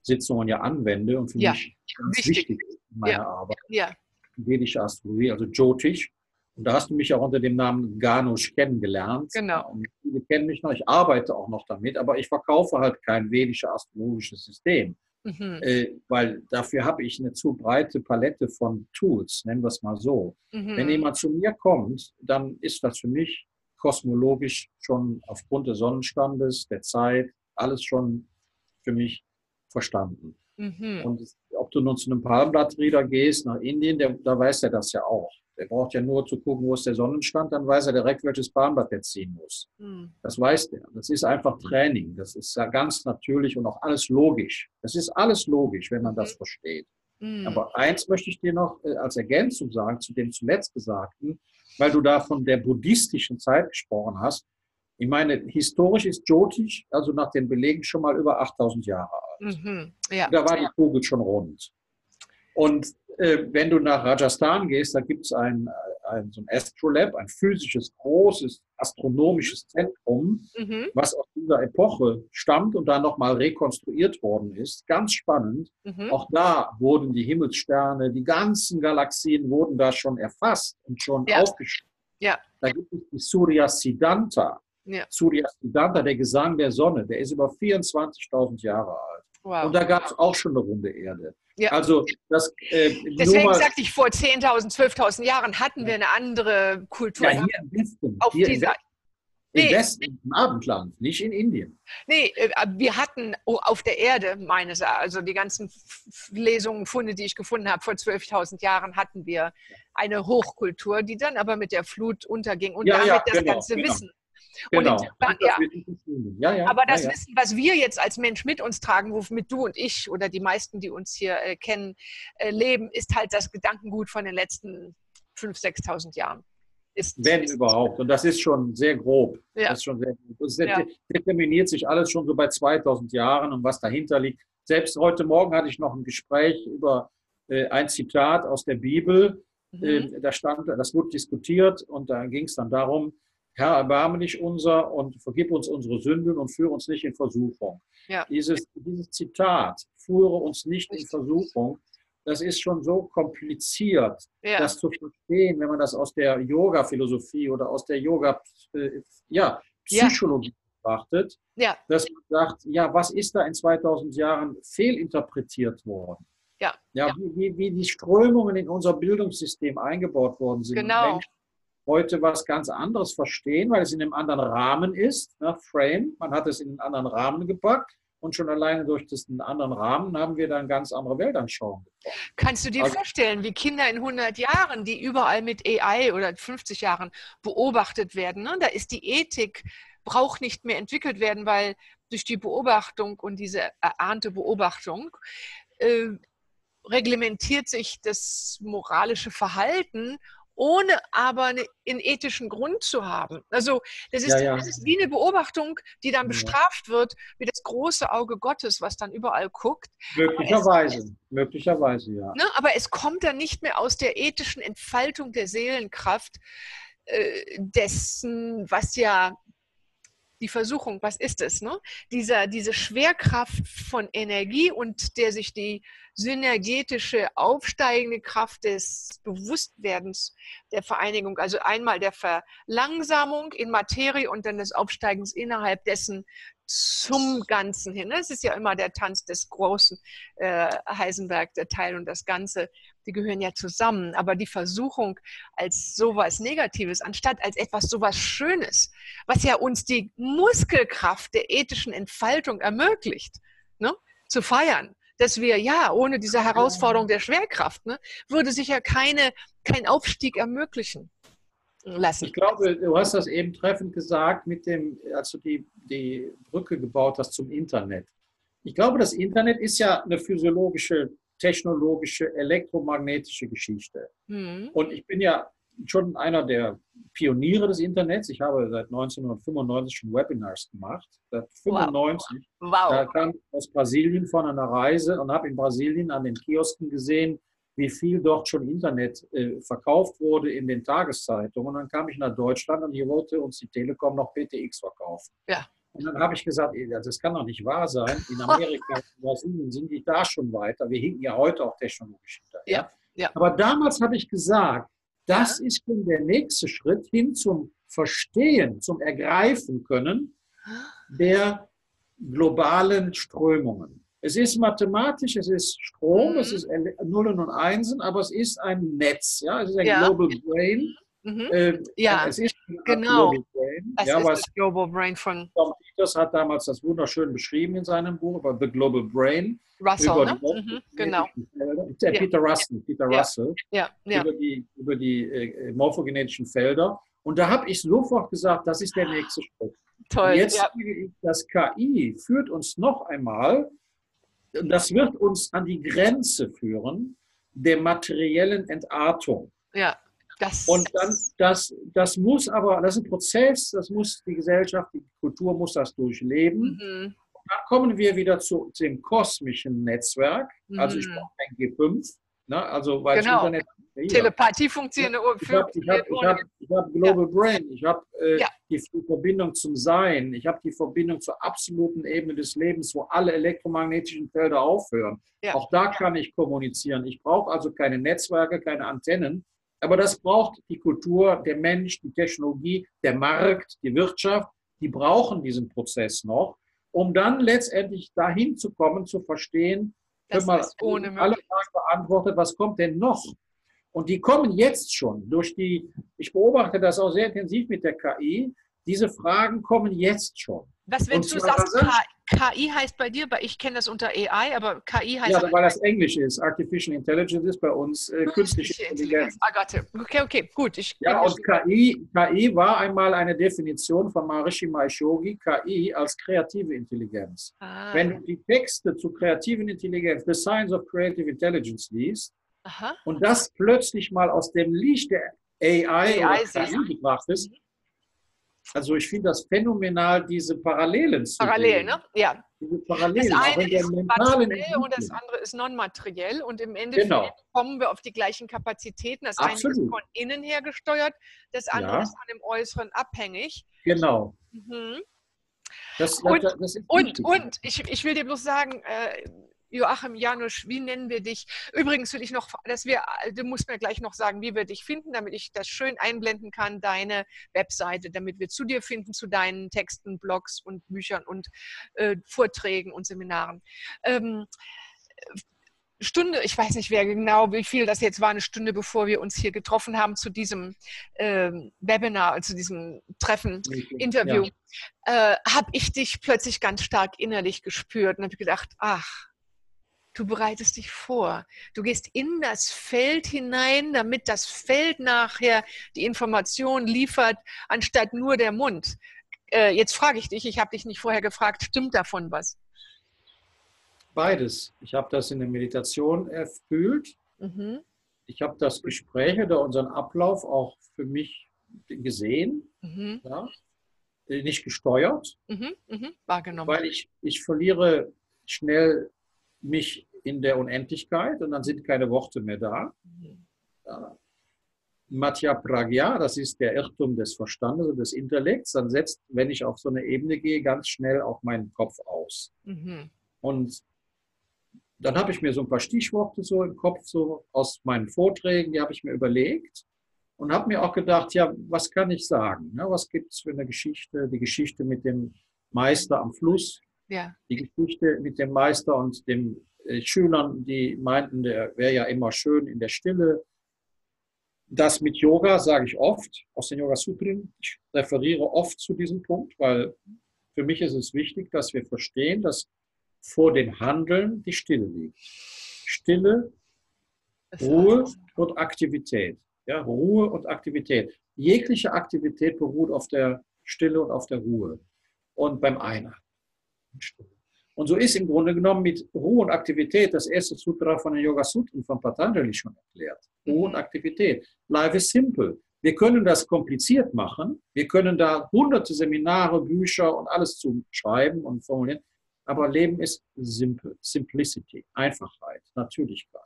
Sitzungen ja anwende und für mich ganz wichtig ist in meiner Arbeit. Ja. Vedische Astrologie, also Jyotish. Und da hast du mich auch unter dem Namen Ganush kennengelernt. Genau. Und viele kennen mich noch, ich arbeite auch noch damit, aber ich verkaufe halt kein vedisches astrologisches System, weil dafür habe ich eine zu breite Palette von Tools, nennen wir es mal so. Wenn jemand zu mir kommt, dann ist das für mich kosmologisch schon aufgrund des Sonnenstandes, der Zeit, alles schon für mich verstanden. Und ob du nun zu einem Palmblattreader gehst nach Indien, da weiß er das ja auch. Er braucht ja nur zu gucken, wo ist der Sonnenstand, dann weiß er direkt, welches Bahnbad er ziehen muss. Das weiß er. Das ist einfach Training. Das ist ganz natürlich und auch alles logisch. Das ist alles logisch, wenn man das versteht. Aber eins möchte ich dir noch als Ergänzung sagen, zu dem zuletzt Gesagten, weil du da von der buddhistischen Zeit gesprochen hast. Ich meine, historisch ist Jyotish, also nach den Belegen, schon mal über 8000 Jahre alt. Ja. Da war die Kugel schon rund. Und wenn du nach Rajasthan gehst, da gibt es so ein Astrolab, ein physisches, großes, astronomisches Zentrum, was aus dieser Epoche stammt und dann nochmal rekonstruiert worden ist. Ganz spannend. Auch da wurden die Himmelssterne, die ganzen Galaxien wurden da schon erfasst und schon aufgeschrieben. Ja. Da gibt es die Surya Siddhanta. Ja. Surya Siddhanta, der Gesang der Sonne, der ist über 24.000 Jahre alt. Wow. Und da gab es auch schon eine runde Erde. Ja. Also das, deswegen sagte ich, vor 10.000, 12.000 Jahren hatten wir eine andere Kultur. Ja, hier im Westen. Auf hier dieser im Westen, im Abendland, nicht in Indien. Nee, wir hatten auf der Erde, meines Erachtens, also die ganzen Lesungen, Funde, die ich gefunden habe, vor 12.000 Jahren hatten wir eine Hochkultur, die dann aber mit der Flut unterging und damit das ganze Wissen. Genau. Aber das Wissen, was wir jetzt als Mensch mit uns tragen, womit du und ich oder die meisten, die uns hier kennen, leben, ist halt das Gedankengut von den letzten 5.000, 6.000 Jahren. Wenn überhaupt. Und das ist schon sehr grob. Ja. Das ist schon sehr grob. Es determiniert sich alles schon so bei 2000 Jahren und was dahinter liegt. Selbst heute Morgen hatte ich noch ein Gespräch über ein Zitat aus der Bibel. Das wurde diskutiert und da ging es dann darum, Herr, erbarme dich unser und vergib uns unsere Sünden und führe uns nicht in Versuchung. Ja. Dieses Zitat, führe uns nicht in Versuchung, das ist schon so kompliziert, das zu verstehen, wenn man das aus der Yoga-Philosophie oder aus der Yoga-Psychologie betrachtet, dass man sagt, ja, was ist da in 2000 Jahren fehlinterpretiert worden? Wie die Strömungen in unser Bildungssystem eingebaut worden sind. Genau. Heute was ganz anderes verstehen, weil es in einem anderen Rahmen ist, Frame. Man hat es in einen anderen Rahmen gepackt und schon alleine durch diesen anderen Rahmen haben wir dann ganz andere Weltanschauung. Kannst du dir vorstellen, wie Kinder in 100 Jahren, die überall mit AI oder 50 Jahren beobachtet werden, ne? Da ist die Ethik, braucht nicht mehr entwickelt werden, weil durch die Beobachtung und diese erahnte Beobachtung reglementiert sich das moralische Verhalten, ohne aber einen ethischen Grund zu haben. Also das ist, das ist wie eine Beobachtung, die dann bestraft wird, wie das große Auge Gottes, was dann überall guckt. Möglicherweise, ja. Ne, aber es kommt dann nicht mehr aus der ethischen Entfaltung der Seelenkraft, dessen, was ja die Versuchung, was ist es? Ne? Diese Schwerkraft von Energie und der sich die synergetische, aufsteigende Kraft des Bewusstwerdens der Vereinigung, also einmal der Verlangsamung in Materie und dann des Aufsteigens innerhalb dessen zum Ganzen hin. Es ist ja immer der Tanz des großen Heisenberg, der Teil und das Ganze, die gehören ja zusammen. Aber die Versuchung als sowas Negatives, anstatt als etwas sowas Schönes, was ja uns die Muskelkraft der ethischen Entfaltung ermöglicht, ne, zu feiern. Dass wir, ohne diese Herausforderung der Schwerkraft, ne, würde sich ja kein Aufstieg ermöglichen lassen. Ich glaube, du hast das eben treffend gesagt, mit dem, als du die Brücke gebaut hast zum Internet. Ich glaube, das Internet ist ja eine physiologische, technologische, elektromagnetische Geschichte. Und ich bin ja schon einer der Pioniere des Internets. Ich habe seit 1995 schon Webinars gemacht. Seit 1995. Wow. Da kam ich aus Brasilien von einer Reise und habe in Brasilien an den Kiosken gesehen, wie viel dort schon Internet verkauft wurde in den Tageszeitungen. Und dann kam ich nach Deutschland und hier wollte uns die Telekom noch PTX verkaufen. Ja. Und dann habe ich gesagt, das kann doch nicht wahr sein. In Amerika und Brasilien sind die da schon weiter. Wir hinken ja heute auch technologisch hinterher. Ja. Ja. Aber damals habe ich gesagt, das ist schon der nächste Schritt hin zum Verstehen, zum Ergreifen können der globalen Strömungen. Es ist mathematisch, es ist Strom, es ist Nullen und Einsen, aber es ist ein Netz. Ja? Es ist ein Global Brain. Es ist ein Global Brain. Es ist das Global Brain von das hat damals das wunderschön beschrieben in seinem Buch über The Global Brain. Russell, ne? Mhm, genau. Peter Russell. Peter Russell. Ja. Über die morphogenetischen Felder. Und da habe ich sofort gesagt, das ist der nächste Schritt. Toll. Und jetzt das KI führt uns noch einmal, das wird uns an die Grenze führen der materiellen Entartung. Ja. Das muss aber, das ist ein Prozess, das muss die Gesellschaft, die Kultur muss das durchleben. Mhm. Und dann kommen wir wieder zu dem kosmischen Netzwerk, also ich brauche ein G5, ne? Also weil genau. Internet, ja, Telepathie funktioniert. Ich habe Global Brain, ich habe die Verbindung zum Sein, ich habe die Verbindung zur absoluten Ebene des Lebens, wo alle elektromagnetischen Felder aufhören. Ja. Auch da kann ich kommunizieren. Ich brauche also keine Netzwerke, keine Antennen. Aber das braucht die Kultur, der Mensch, die Technologie, der Markt, die Wirtschaft. Die brauchen diesen Prozess noch, um dann letztendlich dahin zu kommen, zu verstehen, wenn man alle Fragen beantwortet, was kommt denn noch? Und die kommen jetzt schon durch die, ich beobachte das auch sehr intensiv mit der KI, diese Fragen kommen jetzt schon. Was, wenn du sagst, KI heißt bei dir, ich kenne das unter AI, aber KI heißt... Ja, weil das Englisch ist. Artificial Intelligence ist bei uns künstliche Intelligenz. Okay, gut. KI war einmal eine Definition von Maharishi Mahesh Yogi, KI als kreative Intelligenz. Wenn du die Texte zu kreativen Intelligenz, The Science of Creative Intelligence liest, und das plötzlich mal aus dem Licht der AI oder KI gebracht ist, also ich finde das phänomenal, diese Parallelen zu sehen. Ne? Ja. Diese Parallelen, das eine ist materiell und das andere ist non-materiell und im Endeffekt kommen wir auf die gleichen Kapazitäten. Das eine ist von innen her gesteuert, das andere ist von dem Äußeren abhängig. Genau. Mhm. Ich will dir bloß sagen, Joachim, Janusz, wie nennen wir dich? Übrigens will ich noch, du musst mir gleich noch sagen, wie wir dich finden, damit ich das schön einblenden kann, deine Webseite, damit wir zu dir finden, zu deinen Texten, Blogs und Büchern und Vorträgen und Seminaren. Stunde, ich weiß nicht, wer genau, wie viel das jetzt war, eine Stunde, bevor wir uns hier getroffen haben zu diesem Webinar, zu diesem Treffen, Interview, habe ich dich plötzlich ganz stark innerlich gespürt und habe gedacht, ach, du bereitest dich vor. Du gehst in das Feld hinein, damit das Feld nachher die Information liefert, anstatt nur der Mund. Jetzt frage ich dich, ich habe dich nicht vorher gefragt, stimmt davon was? Beides. Ich habe das in der Meditation erfüllt. Mhm. Ich habe das Gespräch oder unseren Ablauf auch für mich gesehen. Mhm. Ja? Nicht gesteuert. Mhm. Mhm. Wahrgenommen. Weil ich verliere schnell mich in der Unendlichkeit und dann sind keine Worte mehr da. Matya Pragya, das ist der Irrtum des Verstandes und des Intellekts, dann setzt, wenn ich auf so eine Ebene gehe, ganz schnell auch meinen Kopf aus. Mhm. Und dann habe ich mir so ein paar Stichworte so im Kopf, so aus meinen Vorträgen, die habe ich mir überlegt und habe mir auch gedacht, ja, was kann ich sagen? Ne? Was gibt es für eine Geschichte? Die Geschichte mit dem Meister am Fluss. Ja. Die Geschichte mit dem Meister und den Schülern, die meinten, der wäre ja immer schön in der Stille. Das mit Yoga sage ich oft, aus den Yoga-Sutren. Ich referiere oft zu diesem Punkt, weil für mich ist es wichtig, dass wir verstehen, dass vor dem Handeln die Stille liegt. Stille, Ruhe und Aktivität. Ja, Ruhe und Aktivität. Jegliche Aktivität beruht auf der Stille und auf der Ruhe. Und beim Einatmen. Und so ist im Grunde genommen mit Ruhe und Aktivität das erste Sutra von den Yoga-Sutren von Patanjali schon erklärt. Ruhe und Aktivität. Life is simple. Wir können das kompliziert machen. Wir können da hunderte Seminare, Bücher und alles zu schreiben und formulieren. Aber Leben ist simpel. Simplicity, Einfachheit, Natürlichkeit.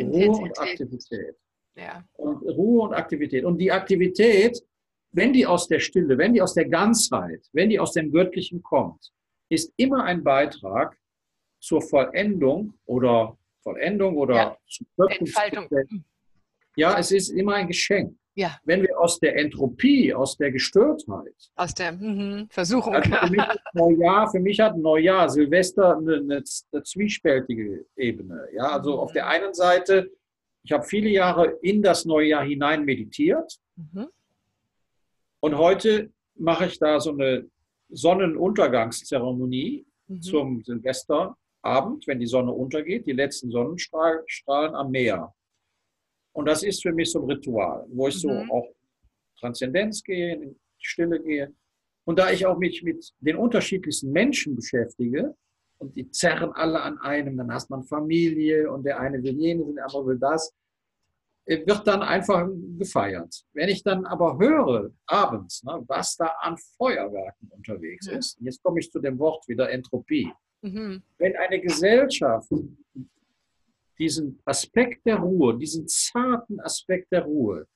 Ruhe und Aktivität. Ja. Und Ruhe und Aktivität. Und die Aktivität, wenn die aus der Stille, wenn die aus der Ganzheit, wenn die aus dem Göttlichen kommt, ist immer ein Beitrag zur Vollendung oder zur Entfaltung. Ja, es ist immer ein Geschenk. Ja. Wenn wir aus der Entropie, aus der Gestörtheit, aus der Versuchung. Also für mich hat Neujahr, Silvester eine zwiespältige Ebene. Ja, also auf der einen Seite, ich habe viele Jahre in das Neujahr hinein meditiert und heute mache ich da so eine Sonnenuntergangszeremonie zum Silvesterabend, wenn die Sonne untergeht, die letzten Sonnenstrahlen am Meer. Und das ist für mich so ein Ritual, wo ich so auch Transzendenz gehe, in die Stille gehe. Und da ich auch mich mit den unterschiedlichsten Menschen beschäftige, und die zerren alle an einem, dann hast man Familie und der eine will jenes und der andere will das, wird dann einfach gefeiert. Wenn ich dann aber höre, abends, ne, was da an Feuerwerken unterwegs ist, jetzt komme ich zu dem Wort wieder Entropie. Wenn eine Gesellschaft diesen Aspekt der Ruhe, diesen zarten Aspekt der Ruhe,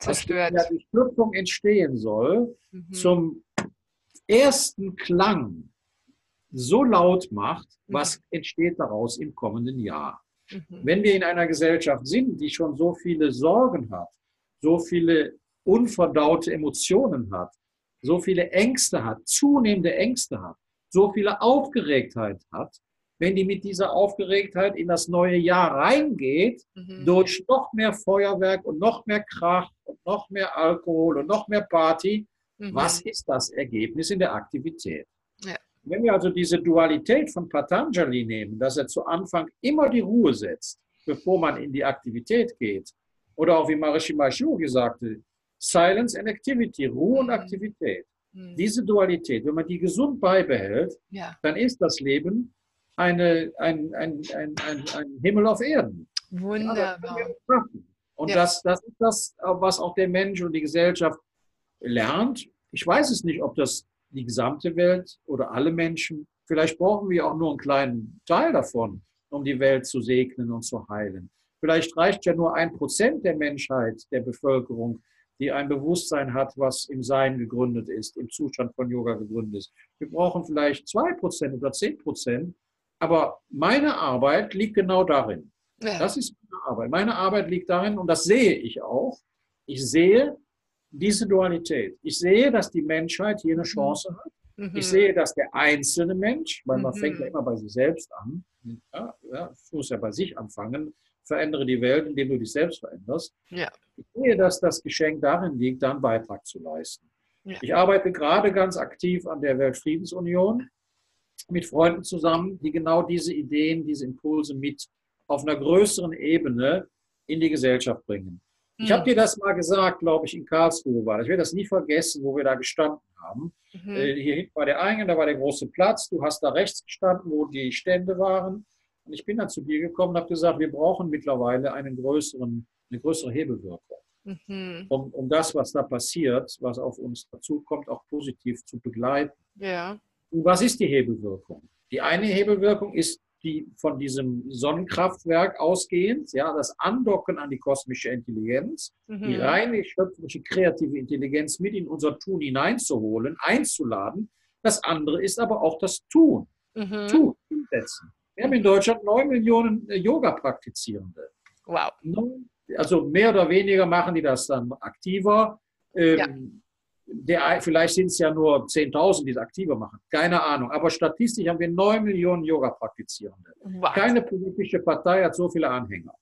zerstört, was durch Schöpfung entstehen soll, zum ersten Klang so laut macht, was entsteht daraus im kommenden Jahr. Wenn wir in einer Gesellschaft sind, die schon so viele Sorgen hat, so viele unverdaute Emotionen hat, so viele Ängste hat, zunehmende Ängste hat, so viele Aufgeregtheit hat, wenn die mit dieser Aufgeregtheit in das neue Jahr reingeht, durch noch mehr Feuerwerk und noch mehr Krach und noch mehr Alkohol und noch mehr Party, was ist das Ergebnis in der Aktivität? Wenn wir also diese Dualität von Patanjali nehmen, dass er zu Anfang immer die Ruhe setzt, bevor man in die Aktivität geht, oder auch wie Maharishi Mahesh Yogi sagte, Silence and Activity, Ruhe und Aktivität. Diese Dualität, wenn man die gesund beibehält, dann ist das Leben ein Himmel auf Erden. Wunderbar. Ja, und das ist das, was auch der Mensch und die Gesellschaft lernt. Ich weiß es nicht, ob das die gesamte Welt oder alle Menschen. Vielleicht brauchen wir auch nur einen kleinen Teil davon, um die Welt zu segnen und zu heilen. Vielleicht reicht ja nur 1% der Menschheit, der Bevölkerung, die ein Bewusstsein hat, was im Sein gegründet ist, im Zustand von Yoga gegründet ist. Wir brauchen vielleicht 2% oder 10%, aber meine Arbeit liegt genau darin. Ja. Das ist meine Arbeit. Meine Arbeit liegt darin, und das sehe ich auch, ich sehe diese Dualität. Ich sehe, dass die Menschheit hier eine Chance hat. Ich sehe, dass der einzelne Mensch, weil man fängt ja immer bei sich selbst an, muss ja bei sich anfangen, verändere die Welt, indem du dich selbst veränderst. Ich sehe, dass das Geschenk darin liegt, da einen Beitrag zu leisten. Ich arbeite gerade ganz aktiv an der Weltfriedensunion mit Freunden zusammen, die genau diese Ideen, diese Impulse mit auf einer größeren Ebene in die Gesellschaft bringen. Ich habe dir das mal gesagt, glaube ich, in Karlsruhe war. Ich werde das nie vergessen, wo wir da gestanden haben. Hier hinten war der Eingang, da war der große Platz. Du hast da rechts gestanden, wo die Stände waren. Und ich bin dann zu dir gekommen und habe gesagt, wir brauchen mittlerweile eine größere Hebelwirkung, um das, was da passiert, was auf uns dazukommt, auch positiv zu begleiten. Und was ist die Hebelwirkung? Die eine Hebelwirkung ist, die von diesem Sonnenkraftwerk ausgehend, das Andocken an die kosmische Intelligenz, die reine schöpferische kreative Intelligenz mit in unser Tun hineinzuholen, einzuladen. Das andere ist aber auch das Tun, umsetzen. Wir haben in Deutschland 9 Millionen Yoga-Praktizierende. Wow. Also mehr oder weniger machen die das dann aktiver. Vielleicht sind es ja nur 10.000, die es aktiver machen. Keine Ahnung. Aber statistisch haben wir 9 Millionen Yoga-Praktizierende. What? Keine politische Partei hat so viele Anhänger.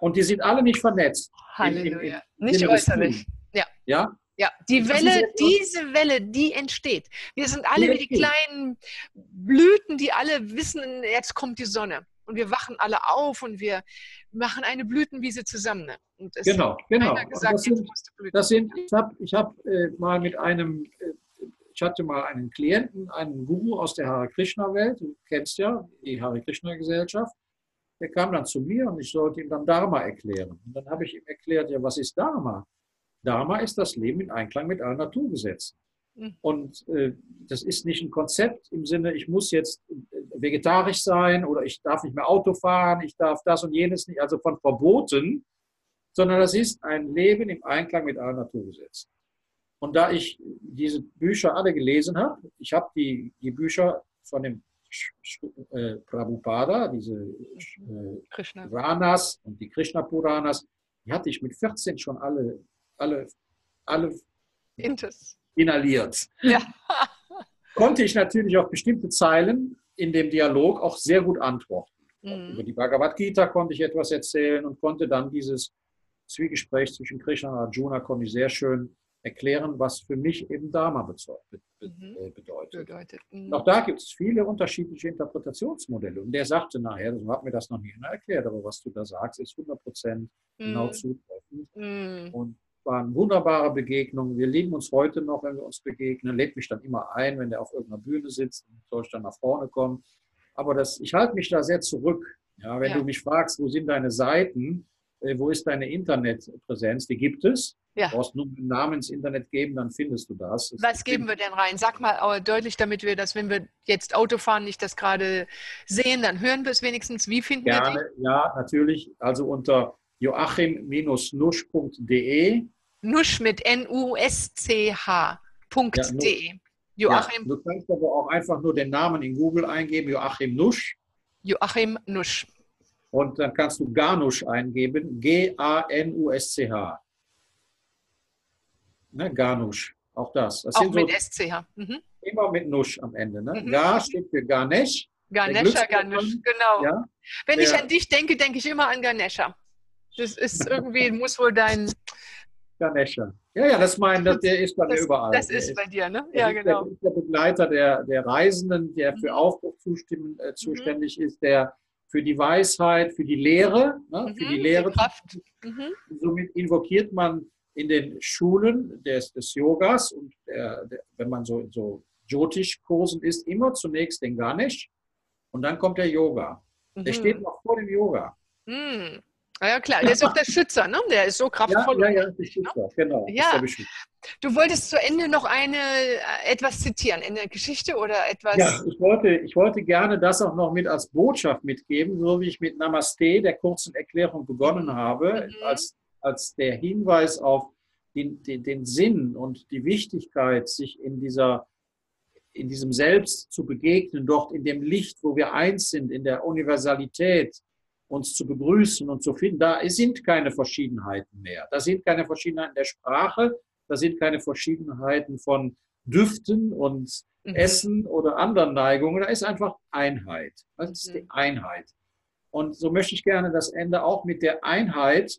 Und die sind alle nicht vernetzt. Halleluja. Nicht äußerlich. Die Welle, diese Welle, die entsteht. Wir sind alle wie die kleinen Blüten, die alle wissen, jetzt kommt die Sonne. Und wir wachen alle auf und wir machen eine Blütenwiese zusammen. Und es hat gesagt, ich hatte mal einen Klienten, einen Guru aus der Hare Krishna Welt, du kennst ja die Hare Krishna Gesellschaft, der kam dann zu mir und ich sollte ihm dann Dharma erklären. Und dann habe ich ihm erklärt, ja, was ist Dharma? Dharma ist das Leben in Einklang mit allen Naturgesetzen. Und das ist nicht ein Konzept im Sinne, ich muss jetzt vegetarisch sein oder ich darf nicht mehr Auto fahren, ich darf das und jenes nicht, also von Verboten, sondern das ist ein Leben im Einklang mit allen Naturgesetzen. Und da ich diese Bücher alle gelesen habe, ich habe die Bücher von dem Prabhupada, diese Puranas und die Krishna-Puranas, die hatte ich mit 14 schon alle inhaliert. Konnte ich natürlich auf bestimmte Zeilen in dem Dialog auch sehr gut antworten. Über die Bhagavad Gita konnte ich etwas erzählen und konnte dann dieses Zwiegespräch zwischen Krishna und Arjuna konnte ich sehr schön erklären, was für mich eben Dharma bedeutet. Mhm. Auch da gibt es viele unterschiedliche Interpretationsmodelle. Und der sagte nachher, so hat mir das noch nie einer erklärt, aber was du da sagst, ist 100% genau zutreffend. Mhm. Und waren wunderbare Begegnungen. Wir lieben uns heute noch, wenn wir uns begegnen. Lädt mich dann immer ein, wenn der auf irgendeiner Bühne sitzt, soll ich dann nach vorne kommen. Aber das, ich halte mich da sehr zurück. Ja, wenn du mich fragst, wo sind deine Seiten, wo ist deine Internetpräsenz, die gibt es. Ja. Du brauchst nur einen Namen ins Internet geben, dann findest du das. Was geben wir denn rein? Sag mal deutlich, damit wir das, wenn wir jetzt Auto fahren, nicht das gerade sehen, dann hören wir es wenigstens. Wie finden wir die? Ja, natürlich. Also unter joachim-nusch.de. Nusch mit N-U-S-C-H.de. Joachim. Ja, du kannst aber auch einfach nur den Namen in Google eingeben, Joachim Nusch. Joachim Nusch. Und dann kannst du Ganusch eingeben, G-A-N-U-S-C-H. Ne, Ganusch, auch das. Das auch sind mit so SCH. Mhm. Immer mit Nusch am Ende. Ne? Mhm. Ga steht für Ganesh. Ganesha, Ganusch, genau. Ja? Wenn ich an dich denke, denke ich immer an Ganesha. Das ist irgendwie, muss wohl dein... Ganesha. Ja, ja, das mein, der ist bei mir überall. Das ist bei dir, ne? Ja, genau. Der Begleiter der Reisenden, der für Aufbruch zuständig ist, der für die Weisheit, für die Lehre, ne? Für die Lehre. Die Kraft. Somit invokiert man in den Schulen des Yogas und wenn man so in so Jyotish-Kursen ist, immer zunächst den Ganesh und dann kommt der Yoga. Der steht noch vor dem Yoga. Mhm. Ja klar, der ist auch der Schützer, ne? Der ist so kraftvoll. Ja, der Schützer, ne? Genau. Ja. Ist der du wolltest zu Ende noch etwas zitieren, eine Geschichte oder etwas? Ja, ich wollte gerne das auch noch mit als Botschaft mitgeben, so wie ich mit Namaste, der kurzen Erklärung, begonnen habe, als der Hinweis auf den Sinn und die Wichtigkeit, sich in diesem Selbst zu begegnen, dort in dem Licht, wo wir eins sind, in der Universalität, uns zu begrüßen und zu finden, da sind keine Verschiedenheiten mehr. Da sind keine Verschiedenheiten der Sprache, da sind keine Verschiedenheiten von Düften und Essen oder anderen Neigungen, da ist einfach Einheit. Das ist die Einheit. Und so möchte ich gerne das Ende auch mit der Einheit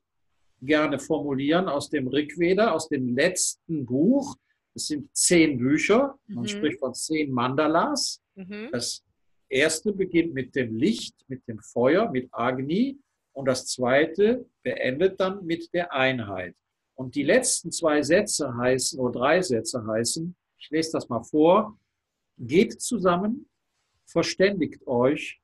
gerne formulieren aus dem Rigveda, aus dem letzten Buch. Es sind 10 Bücher, man spricht von 10 Mandalas. Das erste beginnt mit dem Licht, mit dem Feuer, mit Agni, und das zweite beendet dann mit der Einheit. Und die letzten 2 Sätze heißen, oder 3 Sätze heißen, ich lese das mal vor: Geht zusammen, verständigt euch,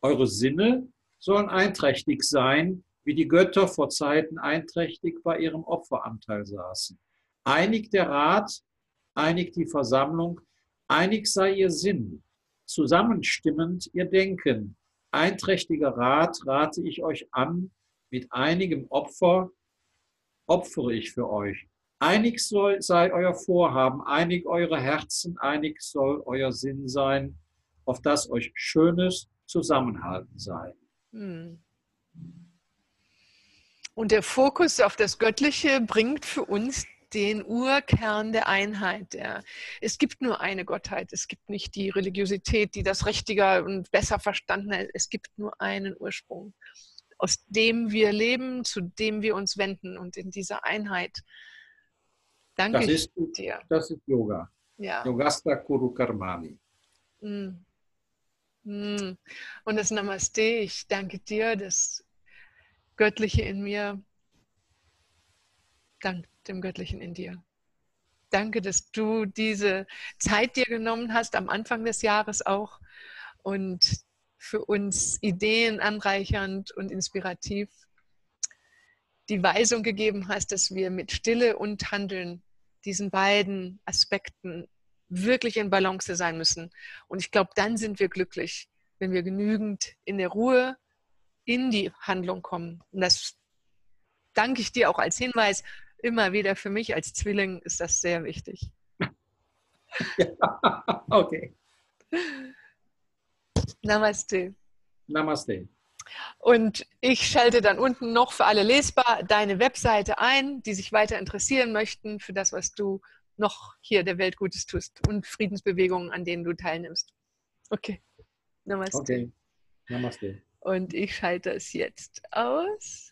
eure Sinne sollen einträchtig sein, wie die Götter vor Zeiten einträchtig bei ihrem Opferanteil saßen. Einig der Rat, einig die Versammlung, einig sei ihr Sinn. Zusammenstimmend ihr Denken. Einträchtiger Rat rate ich euch an, mit einigem Opfer opfere ich für euch. Einig sei euer Vorhaben, einig eure Herzen, einig soll euer Sinn sein, auf das euch schönes Zusammenhalten sei. Und der Fokus auf das Göttliche bringt für uns den Urkern der Einheit. Ja. Es gibt nur eine Gottheit. Es gibt nicht die Religiosität, die das richtiger und besser verstanden hat. Es gibt nur einen Ursprung, aus dem wir leben, zu dem wir uns wenden, und in dieser Einheit. Danke dir. Das ist Yoga. Ja. Yogasta Kuru Karmani. Und das Namaste, ich danke dir, das Göttliche in mir dankt dem Göttlichen in dir. Danke, dass du diese Zeit dir genommen hast, am Anfang des Jahres auch, und für uns Ideen anreichernd und inspirativ die Weisung gegeben hast, dass wir mit Stille und Handeln, diesen beiden Aspekten, wirklich in Balance sein müssen. Und ich glaube, dann sind wir glücklich, wenn wir genügend in der Ruhe in die Handlung kommen. Und das danke ich dir auch als Hinweis. Immer wieder für mich als Zwilling ist das sehr wichtig. Ja, okay. Namaste. Namaste. Und ich schalte dann unten noch für alle lesbar deine Webseite ein, die sich weiter interessieren möchten für das, was du noch hier der Welt Gutes tust, und Friedensbewegungen, an denen du teilnimmst. Okay. Namaste. Okay. Namaste. Und ich schalte es jetzt aus.